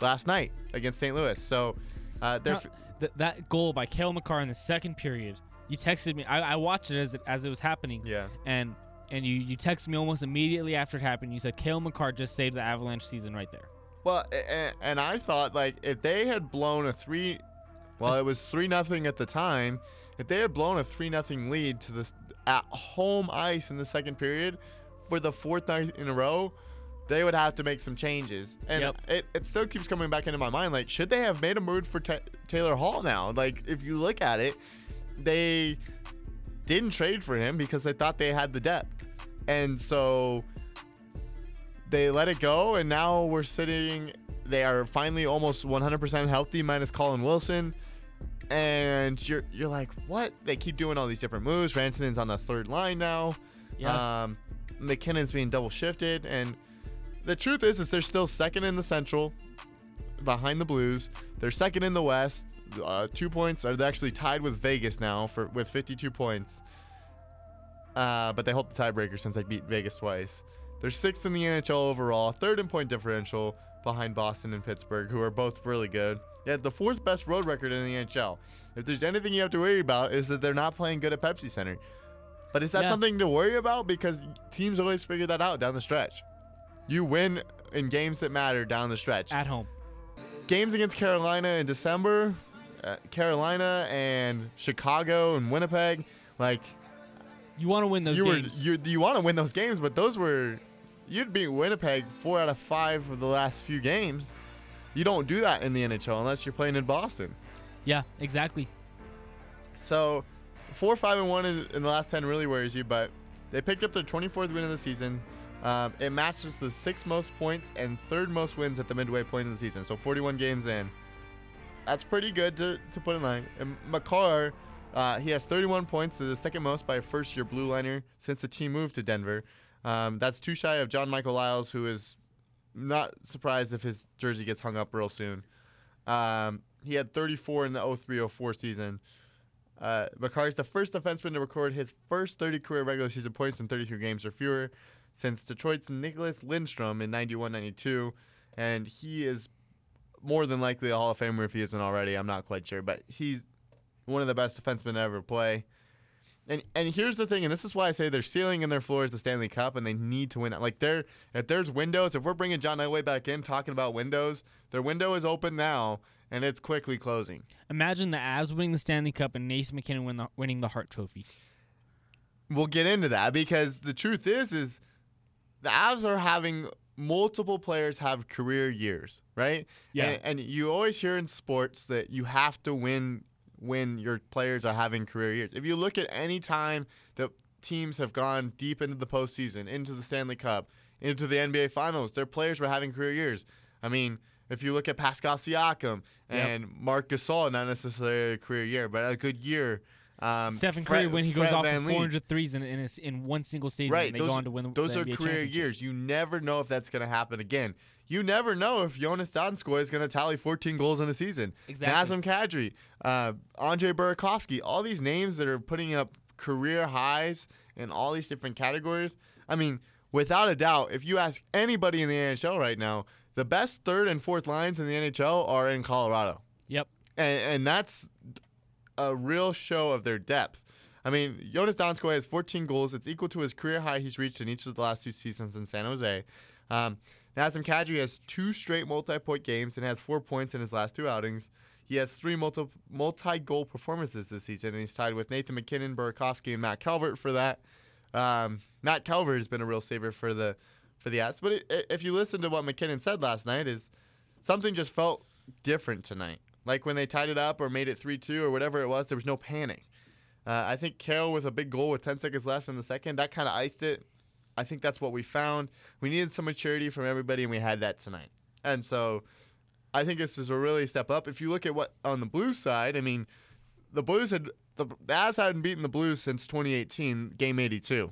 last night against St. Louis. So that goal by Cale Makar in the second period, you texted me. I watched it as it was happening. Yeah. And you texted me almost immediately after it happened. You said Cale Makar just saved the Avalanche season right there. Well, and I thought, like, if they had blown a 3-0 at the time. If they had blown a 3-0 lead to this at home ice in the second period for the fourth night in a row, they would have to make some changes. And it still keeps coming back into my mind, like, should they have made a move for Taylor Hall now? Like, if you look at it, they didn't trade for him because they thought they had the depth. And so they let it go, and now we're sitting – they are finally almost 100% healthy minus Colin Wilson. And you're like, what? They keep doing all these different moves. Rantanen's on the third line now. Yeah. McKinnon's being double shifted, and the truth is they're still second in the Central, behind the Blues. They're second in the West, 2 points. They're actually tied with Vegas now with 52 points. But they hold the tiebreaker since they beat Vegas twice. They're sixth in the NHL overall, third in point differential, behind Boston and Pittsburgh, who are both really good. They have the fourth best road record in the NHL. If there's anything you have to worry about, is that they're not playing good at Pepsi Center. But is that something to worry about? Because teams always figure that out down the stretch. You win in games that matter down the stretch. At home. Games against Carolina in December, Carolina and Chicago and Winnipeg, like, you want to win those games. You want to win those games, but those were, you'd beat Winnipeg 4 out of 5 of the last few games. You don't do that in the NHL unless you're playing in Boston. Yeah, exactly. So 4-5-1 in the last 10 really worries you, but they picked up their 24th win of the season. It matches the 6th most points and 3rd most wins at the midway point of the season, so 41 games in. That's pretty good to put in line. And Makar, he has 31 points, the second most by a first-year blue liner since the team moved to Denver. That's too shy of John Michael Lyles, who is not surprised if his jersey gets hung up real soon. He had 34 in the 03-04 season. Makar is the first defenseman to record his first 30 career regular season points in 32 games or fewer since Detroit's Nicholas Lindstrom in 91-92, and he is more than likely a Hall of Famer if he isn't already. I'm not quite sure, but he's one of the best defensemen to ever play. And here's the thing, and this is why I say their ceiling and their floor is the Stanley Cup, and they need to win. Like, if there's windows, if we're bringing John Elway back in talking about windows, their window is open now, and it's quickly closing. Imagine the Avs winning the Stanley Cup and Nathan McKinnon winning the Hart Trophy. We'll get into that, because the truth is the Avs are having multiple players have career years, right? Yeah. And you always hear in sports that you have to win when your players are having career years. If you look at any time that teams have gone deep into the postseason, into the Stanley Cup, into the NBA Finals, their players were having career years. I mean, if you look at Pascal Siakam and Marc Gasol, not necessarily a career year, but a good year. Stephen Curry, when he goes off with 400 threes in one single season, right, and they go on to win the NBA championship. Those are career years. You never know if that's going to happen again. You never know if Jonas Donskoy is going to tally 14 goals in a season. Exactly. Nazem Kadri, Andre Burakovsky, all these names that are putting up career highs in all these different categories. I mean, without a doubt, if you ask anybody in the NHL right now, the best third and fourth lines in the NHL are in Colorado. Yep. And that's a real show of their depth. I mean, Jonas Donskoy has 14 goals. It's equal to his career high he's reached in each of the last 2 seasons in San Jose. Nazem Kadri has two straight multi-point games and has 4 points in his last two outings. He has three multi-goal performances this season, and he's tied with Nathan McKinnon, Burakovsky, and Matt Calvert for that. Matt Calvert has been a real saver for the Avs. But if you listen to what McKinnon said last night, is something just felt different tonight. Like when they tied it up or made it 3-2 or whatever it was, there was no panic. I think Kale with a big goal with 10 seconds left in the second, that kind of iced it. I think that's what we found. We needed some maturity from everybody, and we had that tonight. And so I think this is a really step up. If you look at what on the Blues side, I mean, the Avs hadn't beaten the Blues since 2018, game 82.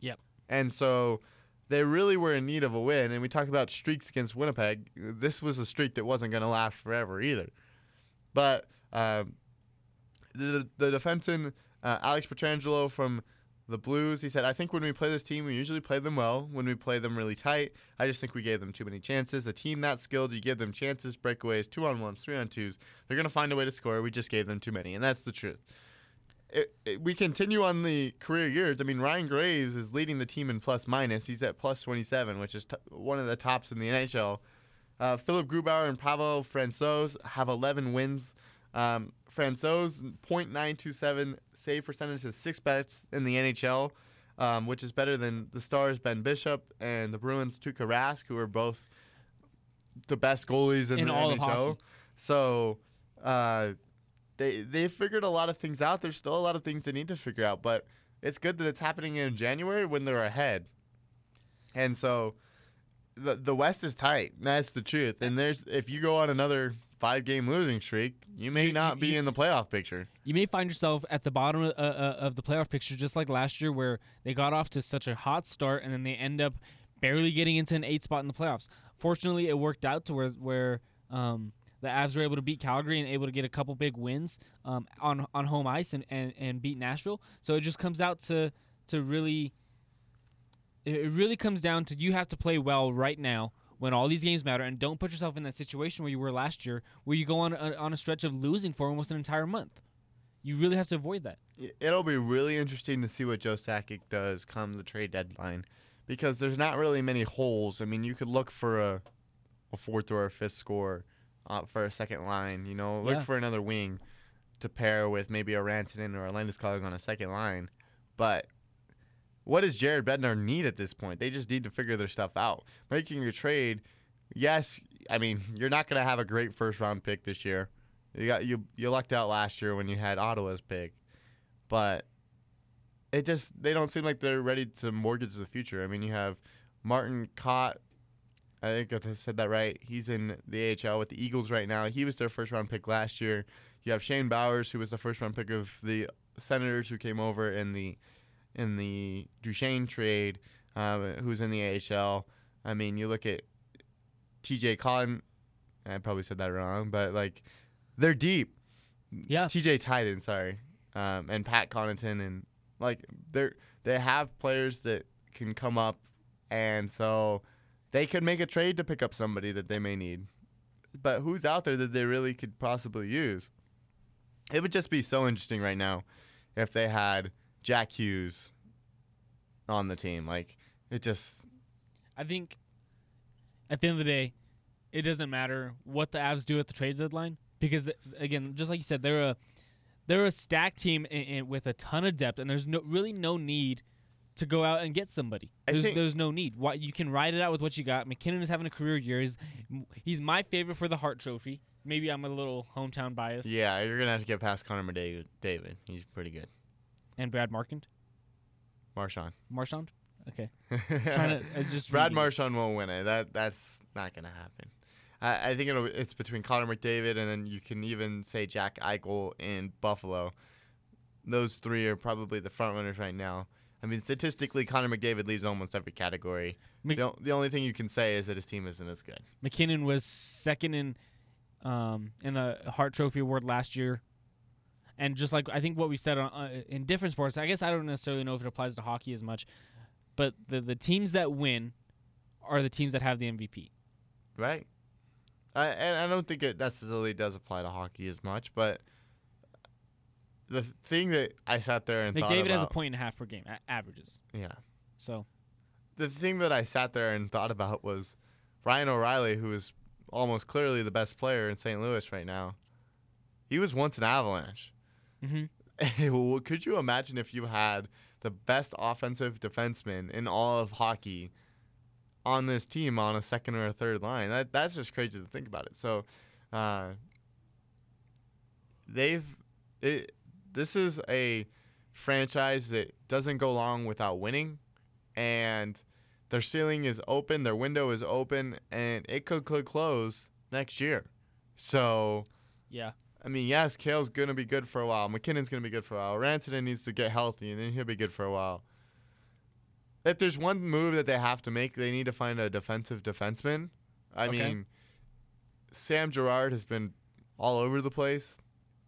Yep. And so they really were in need of a win. And we talked about streaks against Winnipeg. This was a streak that wasn't going to last forever either. But the defenseman, Alex Pietrangelo from the Blues, he said, I think when we play this team, we usually play them well. When we play them really tight, I just think we gave them too many chances. A team that skilled, you give them chances, breakaways, 2-on-1s, 3-on-2s. They're going to find a way to score. We just gave them too many, and that's the truth. We continue on the career years. I mean, Ryan Graves is leading the team in plus-minus. He's at plus 27, which is one of the tops in the NHL. Philip Grubauer and Pavel Francouz have 11 wins. Francouz, .927 save percentage, is sixth best in the NHL, which is better than the Stars' Ben Bishop and the Bruins' Tuukka Rask, who are both the best goalies in the NHL. So they figured a lot of things out. There's still a lot of things they need to figure out, but it's good that it's happening in January when they're ahead. And so the West is tight. That's the truth. And if you go on another 5-game losing streak, you may not be in the playoff picture. You may find yourself at the bottom of the playoff picture, just like last year where they got off to such a hot start and then they end up barely getting into an 8th spot in the playoffs. Fortunately, it worked out to where the Avs were able to beat Calgary and able to get a couple big wins on home ice and beat Nashville. So it just comes out to really – it really comes down to you have to play well right now when all these games matter, and don't put yourself in that situation where you were last year, where you go on a stretch of losing for almost an entire month. You really have to avoid that. It'll be really interesting to see what Joe Sakic does come the trade deadline, because there's not really many holes. I mean, you could look for a fourth or a fifth score for a second line. You know, look for another wing to pair with maybe a Rantanen or a Landeskog on a second line, but what does Jared Bednar need at this point? They just need to figure their stuff out. Making a trade, yes, I mean, you're not going to have a great first-round pick this year. You lucked out last year when you had Ottawa's pick. But they don't seem like they're ready to mortgage the future. I mean, you have Martin Cott. I think I said that right. He's in the AHL with the Eagles right now. He was their first-round pick last year. You have Shane Bowers, who was the first-round pick of the Senators, who came over in the Duchesne trade, who's in the AHL. I mean, you look at TJ Cotton. I probably said that wrong, but, like, they're deep. Yeah. TJ Titan, sorry, and Pat Connaughton. And, like, they have players that can come up, and so they could make a trade to pick up somebody that they may need. But who's out there that they really could possibly use? It would just be so interesting right now if they had Jack Hughes on the team. Like, it just, I think at the end of the day, it doesn't matter what the Avs do at the trade deadline, because again, just like you said, they're a stacked team with a ton of depth, and there's really no need to go out and get somebody. There's no need. Why, you can ride it out with what you got. McKinnon is having a career year. He's my favorite for the Hart Trophy. Maybe I'm a little hometown biased. Yeah, you're gonna have to get past Connor McDavid. He's pretty good. And Brad Marchand? Marchand? Okay. Brad Marchand won't win it. That's not going to happen. I think it's between Connor McDavid, and then you can even say Jack Eichel in Buffalo. Those three are probably the front runners right now. I mean, statistically, Connor McDavid leaves almost every category. The only thing you can say is that his team isn't as good. McKinnon was second in the Hart Trophy award last year. And just like I think what we said in different sports, I guess I don't necessarily know if it applies to hockey as much, but the teams that win are the teams that have the MVP. Right. And I don't think it necessarily does apply to hockey as much, but the thing that I sat there and thought about, McDavid has 1.5 points per game, averages. Yeah. So the thing that I sat there and thought about was Ryan O'Reilly, who is almost clearly the best player in St. Louis right now, he was once an Avalanche. Mm-hmm. Could you imagine if you had the best offensive defenseman in all of hockey on this team on a second or a third line? That's just crazy to think about it. So this is a franchise that doesn't go long without winning, and their ceiling is open, their window is open, and it could close next year. So, yeah. I mean, yes, Cale's going to be good for a while. McKinnon's going to be good for a while. Rantanen needs to get healthy, and then he'll be good for a while. If there's one move that they have to make, they need to find a defensive defenseman. I mean, Sam Girard has been all over the place.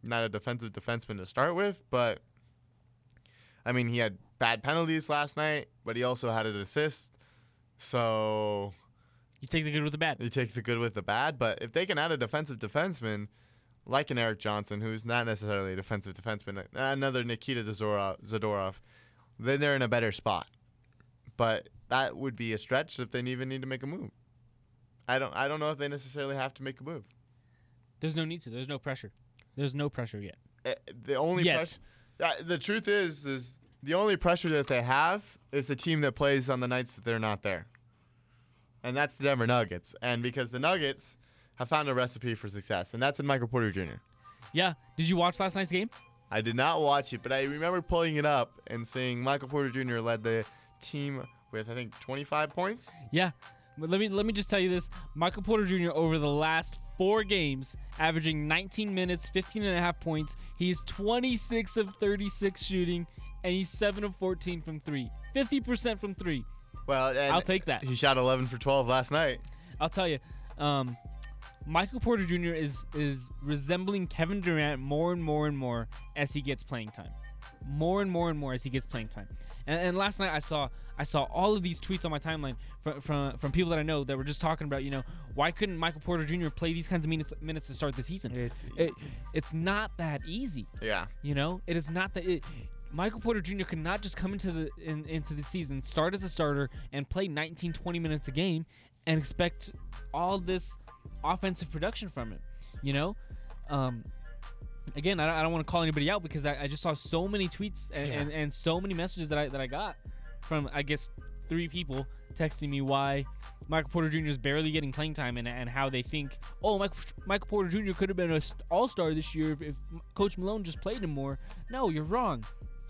Not a defensive defenseman to start with, but, I mean, he had bad penalties last night, but he also had an assist. So you take the good with the bad. You take the good with the bad, but if they can add a defensive defenseman like an Eric Johnson, who's not necessarily a defensive defenseman, another Nikita Zadorov, then they're in a better spot. But that would be a stretch if they even need to make a move. I don't know if they necessarily have to make a move. There's no need to. There's no pressure. There's no pressure yet. The truth is the only pressure that they have is the team that plays on the nights that they're not there. And that's the Denver Nuggets. And because the Nuggets have found a recipe for success, and that's in Michael Porter Jr. Yeah. Did you watch last night's game? I did not watch it, but I remember pulling it up and seeing Michael Porter Jr. led the team with, I think, 25 points. Yeah. But let me just tell you this. Michael Porter Jr. over the last 4 games, averaging 19 minutes, 15.5 points. He's 26 of 36 shooting, and he's 7 of 14 from 3. 50% from 3. Well, I'll take that. He shot 11 for 12 last night. I'll tell you, Michael Porter Jr. is resembling Kevin Durant more and more and more as he gets playing time. More and more and more as he gets playing time. And last night I saw all of these tweets on my timeline from people that I know that were just talking about, you know, why couldn't Michael Porter Jr. play these kinds of minutes to start the season? It's not that easy. Yeah. You know, it is not that. Michael Porter Jr. could not just come into the season, start as a starter, and play 19, 20 minutes a game and expect all this offensive production from him. You know, again, I don't want to call anybody out because I just saw so many tweets and so many messages that I got from, I guess, 3 people texting me why Michael Porter Jr. is barely getting playing time and how they think, oh, Michael Porter Jr. could have been an all-star this year if Coach Malone just played him more. No, you're wrong.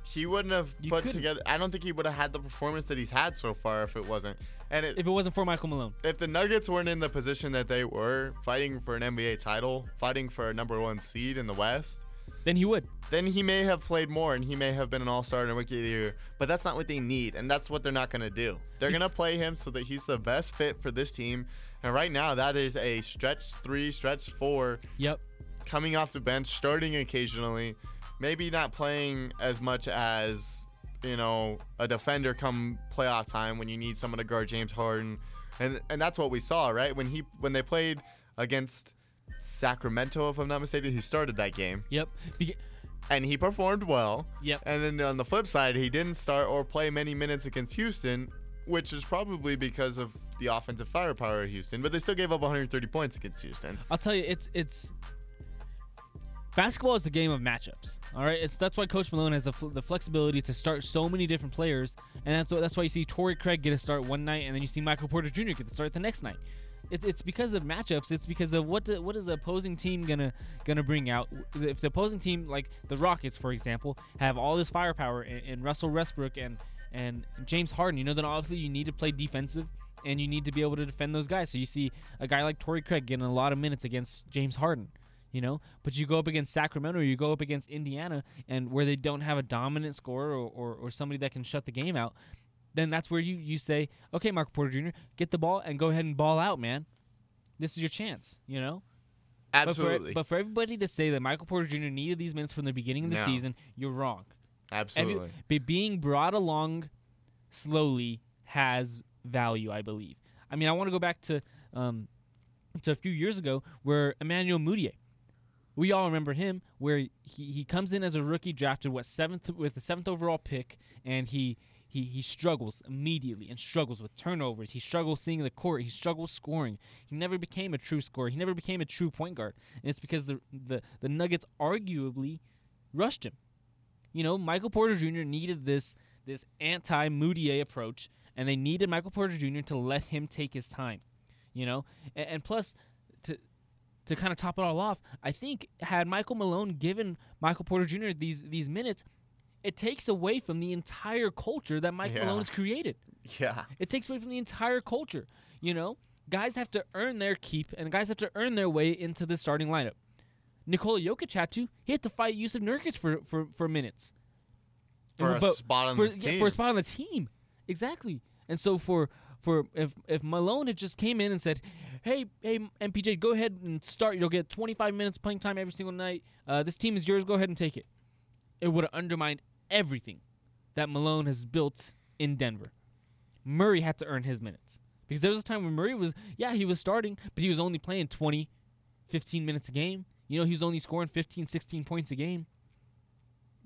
He wouldn't have together. I don't think he would have had the performance that he's had so far if it wasn't. If it wasn't for Michael Malone. If the Nuggets weren't in the position that they were, fighting for an NBA title, fighting for a number 1 seed in the West, then he would. Then he may have played more, and he may have been an all-star and a rookie of the year. But that's not what they need, and that's what they're not going to do. They're going to play him so that he's the best fit for this team. And right now, that is a stretch 3, stretch 4. Yep. Coming off the bench, starting occasionally. Maybe not playing as much as, you know, a defender come playoff time when you need someone to guard James Harden. And that's what we saw, right? When they played against Sacramento, if I'm not mistaken, he started that game. Yep. And he performed well. Yep. And then on the flip side, he didn't start or play many minutes against Houston, which is probably because of the offensive firepower at Houston. But they still gave up 130 points against Houston. I'll tell you, it's basketball is the game of matchups, all right? That's why Coach Malone has the flexibility to start so many different players, and that's why you see Torrey Craig get a start one night, and then you see Michael Porter Jr. get the start the next night. It's because of matchups. It's because of what is the opposing team gonna bring out. If the opposing team, like the Rockets, for example, have all this firepower and Russell Westbrook and James Harden, you know, then obviously you need to play defensive, and you need to be able to defend those guys. So you see a guy like Torrey Craig getting a lot of minutes against James Harden. You know, but you go up against Sacramento or you go up against Indiana and where they don't have a dominant scorer or somebody that can shut the game out, then that's where you say, okay, Michael Porter Jr., get the ball and go ahead and ball out, man. This is your chance, you know? Absolutely. But for everybody to say that Michael Porter Jr. needed these minutes from the beginning of the season, you're wrong. Absolutely. Being brought along slowly has value, I believe. I mean, I want to go back to a few years ago where Emmanuel Mudiay, we all remember him, where he comes in as a rookie, drafted with the 7th overall pick, and he He struggles immediately and struggles with turnovers. He struggles seeing the court. He struggles scoring. He never became a true scorer. He never became a true point guard. And it's because the Nuggets arguably rushed him. You know, Michael Porter Jr. needed this anti-Moutier approach, and they needed Michael Porter Jr. to let him take his time. You know, and plus to kind of top it all off, I think had Michael Malone given Michael Porter Jr. these minutes, it takes away from the entire culture that Mike Malone's created. Yeah. It takes away from the entire culture. You know, guys have to earn their keep, and guys have to earn their way into the starting lineup. Nikola Jokic had to. He had to fight Jusuf Nurkic for minutes. For a spot on the team. Exactly. And so if Malone had just came in and said, hey, MPJ, go ahead and start. You'll get 25 minutes playing time every single night. This team is yours. Go ahead and take it. It would have undermined everything that Malone has built in Denver. Murray had to earn his minutes. Because there was a time when Murray was starting, but he was only playing 20, 15 minutes a game. You know, he was only scoring 15, 16 points a game.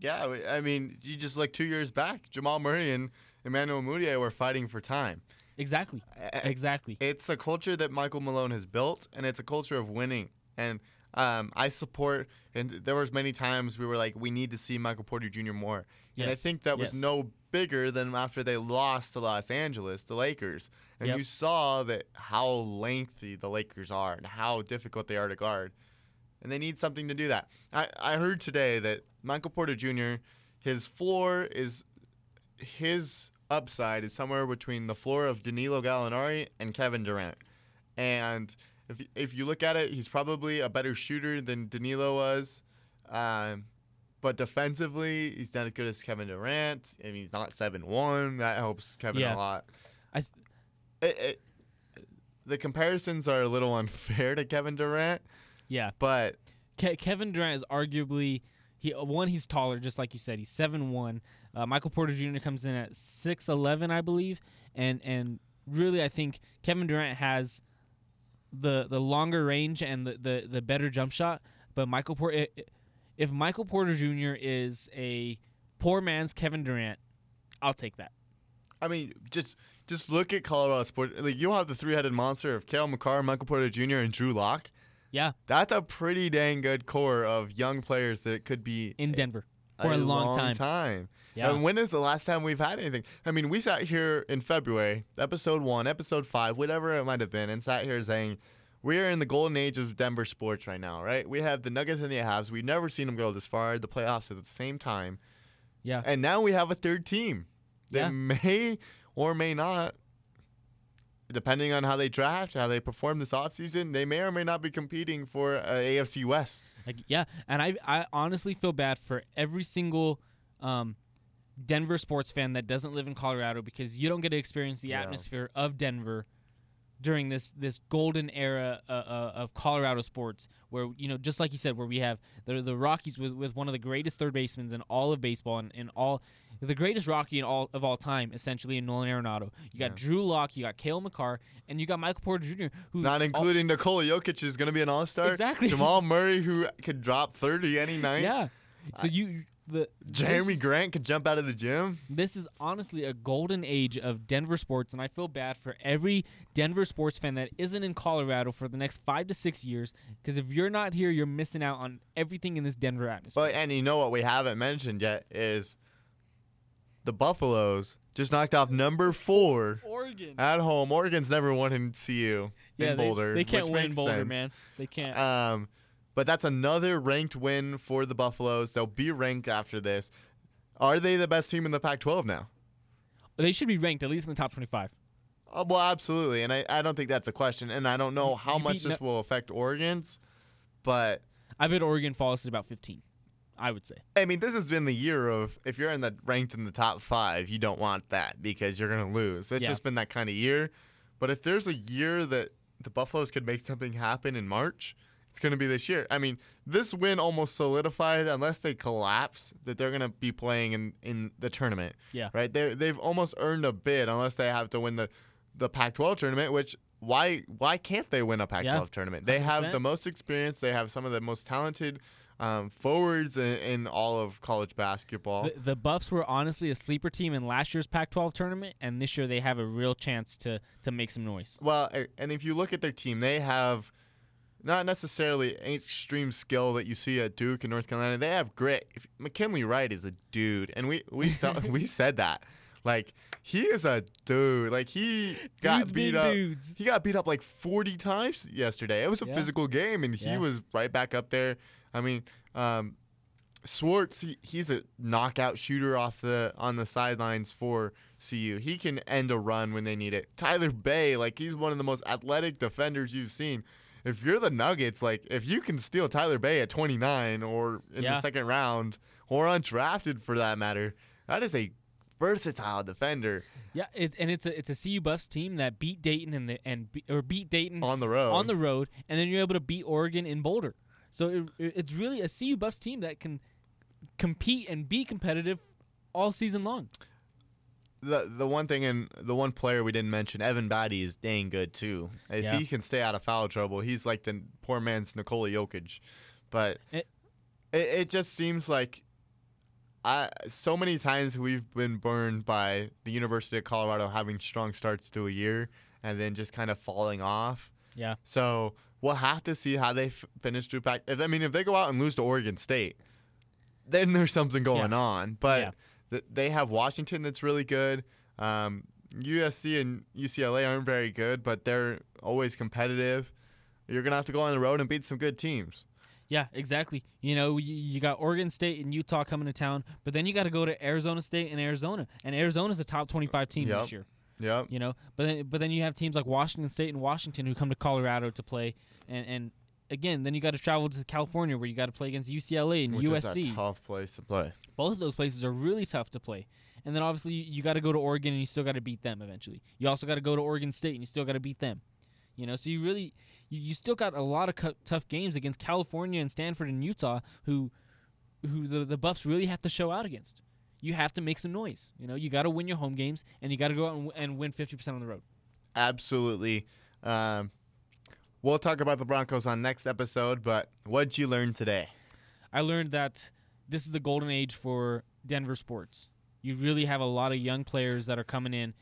Yeah, I mean, you just 2 years back, Jamal Murray and Emmanuel Mudiay were fighting for time. Exactly. Exactly. It's a culture that Michael Malone has built, and it's a culture of winning. And I support, and there was many times we were like, we need to see Michael Porter Jr. more. Yes. And I think that was no bigger than after they lost to Los Angeles, the Lakers. And you saw that how lengthy the Lakers are and how difficult they are to guard. And they need something to do that. I heard today that Michael Porter Jr., his floor is, his upside is somewhere between the floor of Danilo Gallinari and Kevin Durant. And if you look at it, he's probably a better shooter than Danilo was. But defensively, he's not as good as Kevin Durant. I mean, he's not 7'1". That helps Kevin a lot. The comparisons are a little unfair to Kevin Durant. Yeah. But Kevin Durant is arguably, he's taller, just like you said. He's 7'1". Michael Porter Jr. comes in at 6'11", I believe. And really, I think Kevin Durant has the longer range and the better jump shot. But if Michael Porter Jr. is a poor man's Kevin Durant, I'll take that. I mean, just look at Colorado sports. Like, you'll have the three-headed monster of Cale Makar, Michael Porter Jr., and Drew Lock. Yeah. That's a pretty dang good core of young players that it could be in Denver for a long time. Yeah. And when is the last time we've had anything? I mean, we sat here in February, episode 1, episode 5, whatever it might have been, and sat here saying, we are in the golden age of Denver sports right now, right? We have the Nuggets and the Avs. We've never seen them go this far, the playoffs at the same time. Yeah. And now we have a third team that may or may not, depending on how they draft, how they perform this offseason, they may or may not be competing for AFC West. And I honestly feel bad for every single Denver sports fan that doesn't live in Colorado, because you don't get to experience the atmosphere of Denver during this golden era of Colorado sports, where, you know, just like you said, where we have the Rockies with one of the greatest third basemen in all of baseball, and all the greatest Rocky of all time, essentially, in Nolan Arenado. You got Drew Lock, you got Cale Makar, and you got Michael Porter Jr., who, not including Nikola Jokic, is going to be an all-star. Exactly. Jamal Murray, who could drop 30 any night. Yeah. So Jeremy Grant could jump out of the gym. This is honestly a golden age of Denver sports, and I feel bad for every Denver sports fan that isn't in Colorado for the next 5 to 6 years, because if you're not here, you're missing out on everything in this Denver atmosphere. But, and you know what we haven't mentioned yet is the Buffaloes just knocked off number 4 Oregon at home. Oregon's never won in CU in Boulder. They can't win Boulder, man. They can't. But that's another ranked win for the Buffaloes. They'll be ranked after this. Are they the best team in the Pac-12 now? Well, they should be ranked at least in the top 25. Oh, well, absolutely, and I don't think that's a question. And I don't know how much this will affect Oregon's, but I bet Oregon falls to about 15. I would say. I mean, this has been the year of, if you're ranked in the top 5, you don't want that because you're going to lose. It's just been that kind of year. But if there's a year that the Buffaloes could make something happen in March, it's going to be this year. I mean, this win almost solidified, unless they collapse, that they're going to be playing in the tournament. Yeah. Right? They've almost earned a bid, unless they have to win the Pac-12 tournament, which why can't they win a Pac-12 tournament? They have the most experience. They have some of the most talented forwards in all of college basketball. The Buffs were honestly a sleeper team in last year's Pac-12 tournament, and this year they have a real chance to make some noise. Well, and if you look at their team, they have not necessarily extreme skill that you see at Duke and North Carolina. They have grit. McKinley Wright is a dude, and we said that. Like, he is a dude. Like, he got beat up. Dudes. He got beat up like 40 times yesterday. It was a physical game, and he was right back up there. I mean, Swartz, he's a knockout shooter on the sidelines for CU. He can end a run when they need it. Tyler Bay, like, he's one of the most athletic defenders you've seen. If you're the Nuggets, like, if you can steal Tyler Bay at 29 or in the second round or undrafted for that matter, that is a versatile defender. Yeah, it's a CU Buffs team that beat Dayton beat Dayton on the road, and then you're able to beat Oregon in Boulder. So it's really a CU Buffs team that can compete and be competitive all season long. The one thing and the one player we didn't mention, Evan Batty, is dang good too. If he can stay out of foul trouble, he's like the poor man's Nikola Jokic. But it just seems like so many times we've been burned by the University of Colorado having strong starts to a year and then just kind of falling off. Yeah. So we'll have to see how they finish through Pac. If they go out and lose to Oregon State, then there's something going on. But they have Washington that's really good. USC and UCLA aren't very good, but they're always competitive. You're going to have to go on the road and beat some good teams. Yeah, exactly. You know, you got Oregon State and Utah coming to town, but then you got to go to Arizona State and Arizona. And Arizona's a top 25 team this year. Yeah. You know, but then you have teams like Washington State and Washington who come to Colorado to play. And again, then you got to travel to California where you got to play against UCLA and USC. Which is a tough place to play. Both of those places are really tough to play. And then obviously you got to go to Oregon and you still got to beat them eventually. You also got to go to Oregon State and you still got to beat them. You know, so you really you still got a lot of tough games against California and Stanford and Utah, who the Buffs really have to show out against. You have to make some noise. You know, you got to win your home games, and you got to go out and win 50% on the road. Absolutely. We'll talk about the Broncos on next episode, but what'd you learn today? I learned that this is the golden age for Denver sports. You really have a lot of young players that are coming in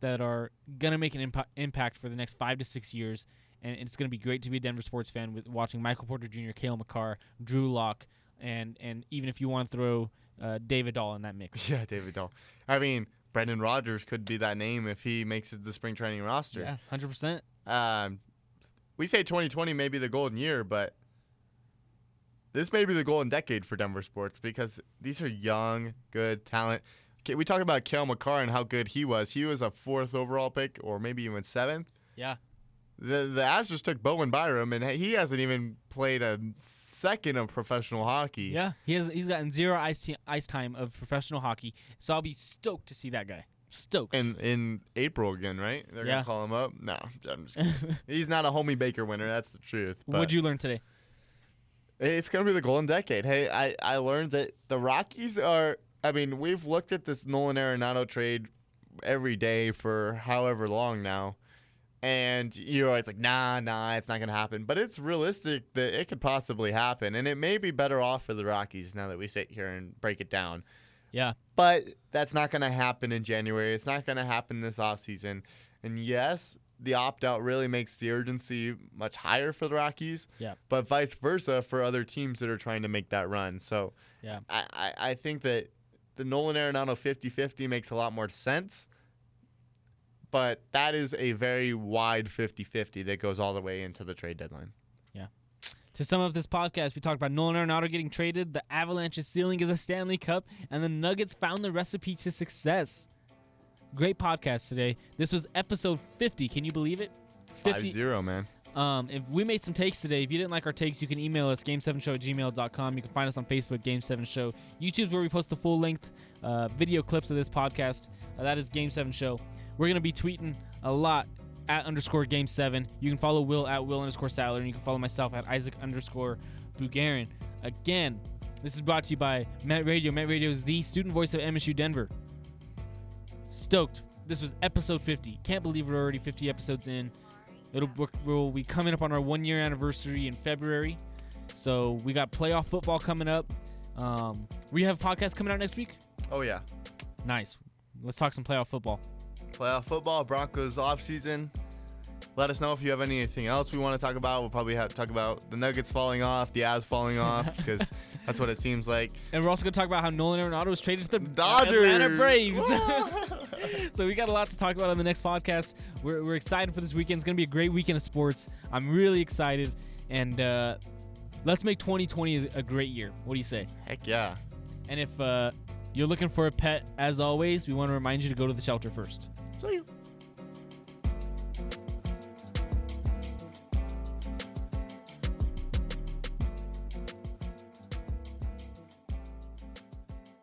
that are going to make an impact for the next 5 to 6 years, and it's going to be great to be a Denver sports fan with watching Michael Porter Jr., Cale Makar, Drew Lock, and even if you want to throw David Dahl in that mix. Yeah, David Dahl. I mean, Brendan Rodgers could be that name if he makes it the spring training roster. Yeah, 100%. We say 2020 may be the golden year, but this may be the golden decade for Denver sports because these are young, good talent. We talk about Cale Makar and how good he was. He was a 4th overall pick or maybe even 7th. Yeah. The Avs just took Bowen Byram, and he hasn't even played a second of professional hockey. Yeah, he's gotten 0 ice time of professional hockey, so I'll be stoked to see that guy. Stoked. And in April again, right? They're going to call him up? No, I'm just kidding. He's not a Homie Baker winner, that's the truth. But what'd you learn today? It's going to be the golden decade. Hey, I learned that the Rockies are... I mean, we've looked at this Nolan Arenado trade every day for however long now, and you're always like, nah, it's not going to happen. But it's realistic that it could possibly happen, and it may be better off for the Rockies now that we sit here and break it down. Yeah. But that's not going to happen in January. It's not going to happen this offseason. And yes, the opt-out really makes the urgency much higher for the Rockies, but vice versa for other teams that are trying to make that run. So I think that the Nolan Arenado 50-50 makes a lot more sense, but that is a very wide 50-50 that goes all the way into the trade deadline. Yeah. To sum up this podcast, we talked about Nolan Arenado getting traded, the Avalanche's ceiling is a Stanley Cup, and the Nuggets found the recipe to success. Great podcast today. This was episode 50. Can you believe it? 50. 5-0, man. If we made some takes today. If you didn't like our takes, you can email us, game7show@gmail.com. You can find us on Facebook, Game7Show. YouTube's where we post the full-length video clips of this podcast. That is Game7Show. We're going to be tweeting a lot @_Game7. You can follow Will @Will_Satler, and you can follow myself @Isaac_Bugarin. Again, this is brought to you by Met Radio. Met Radio is the student voice of MSU Denver. Stoked. This was episode 50. Can't believe we're already 50 episodes in. We'll be coming up on our 1-year anniversary in February. So we got playoff football coming up. We have podcasts coming out next week. Oh yeah. Nice. Let's talk some playoff football. Playoff football, Broncos offseason. Let us know if you have anything else we want to talk about. We'll probably have to talk about the Nuggets falling off, the Avs falling off, because that's what it seems like. And we're also going to talk about how Nolan Arenado was traded to the Dodgers. Atlanta Braves. So we got a lot to talk about on the next podcast. We're excited for this weekend. It's going to be a great weekend of sports. I'm really excited. And let's make 2020 a great year. What do you say? Heck yeah. And if you're looking for a pet, as always, we want to remind you to go to the shelter first. So you.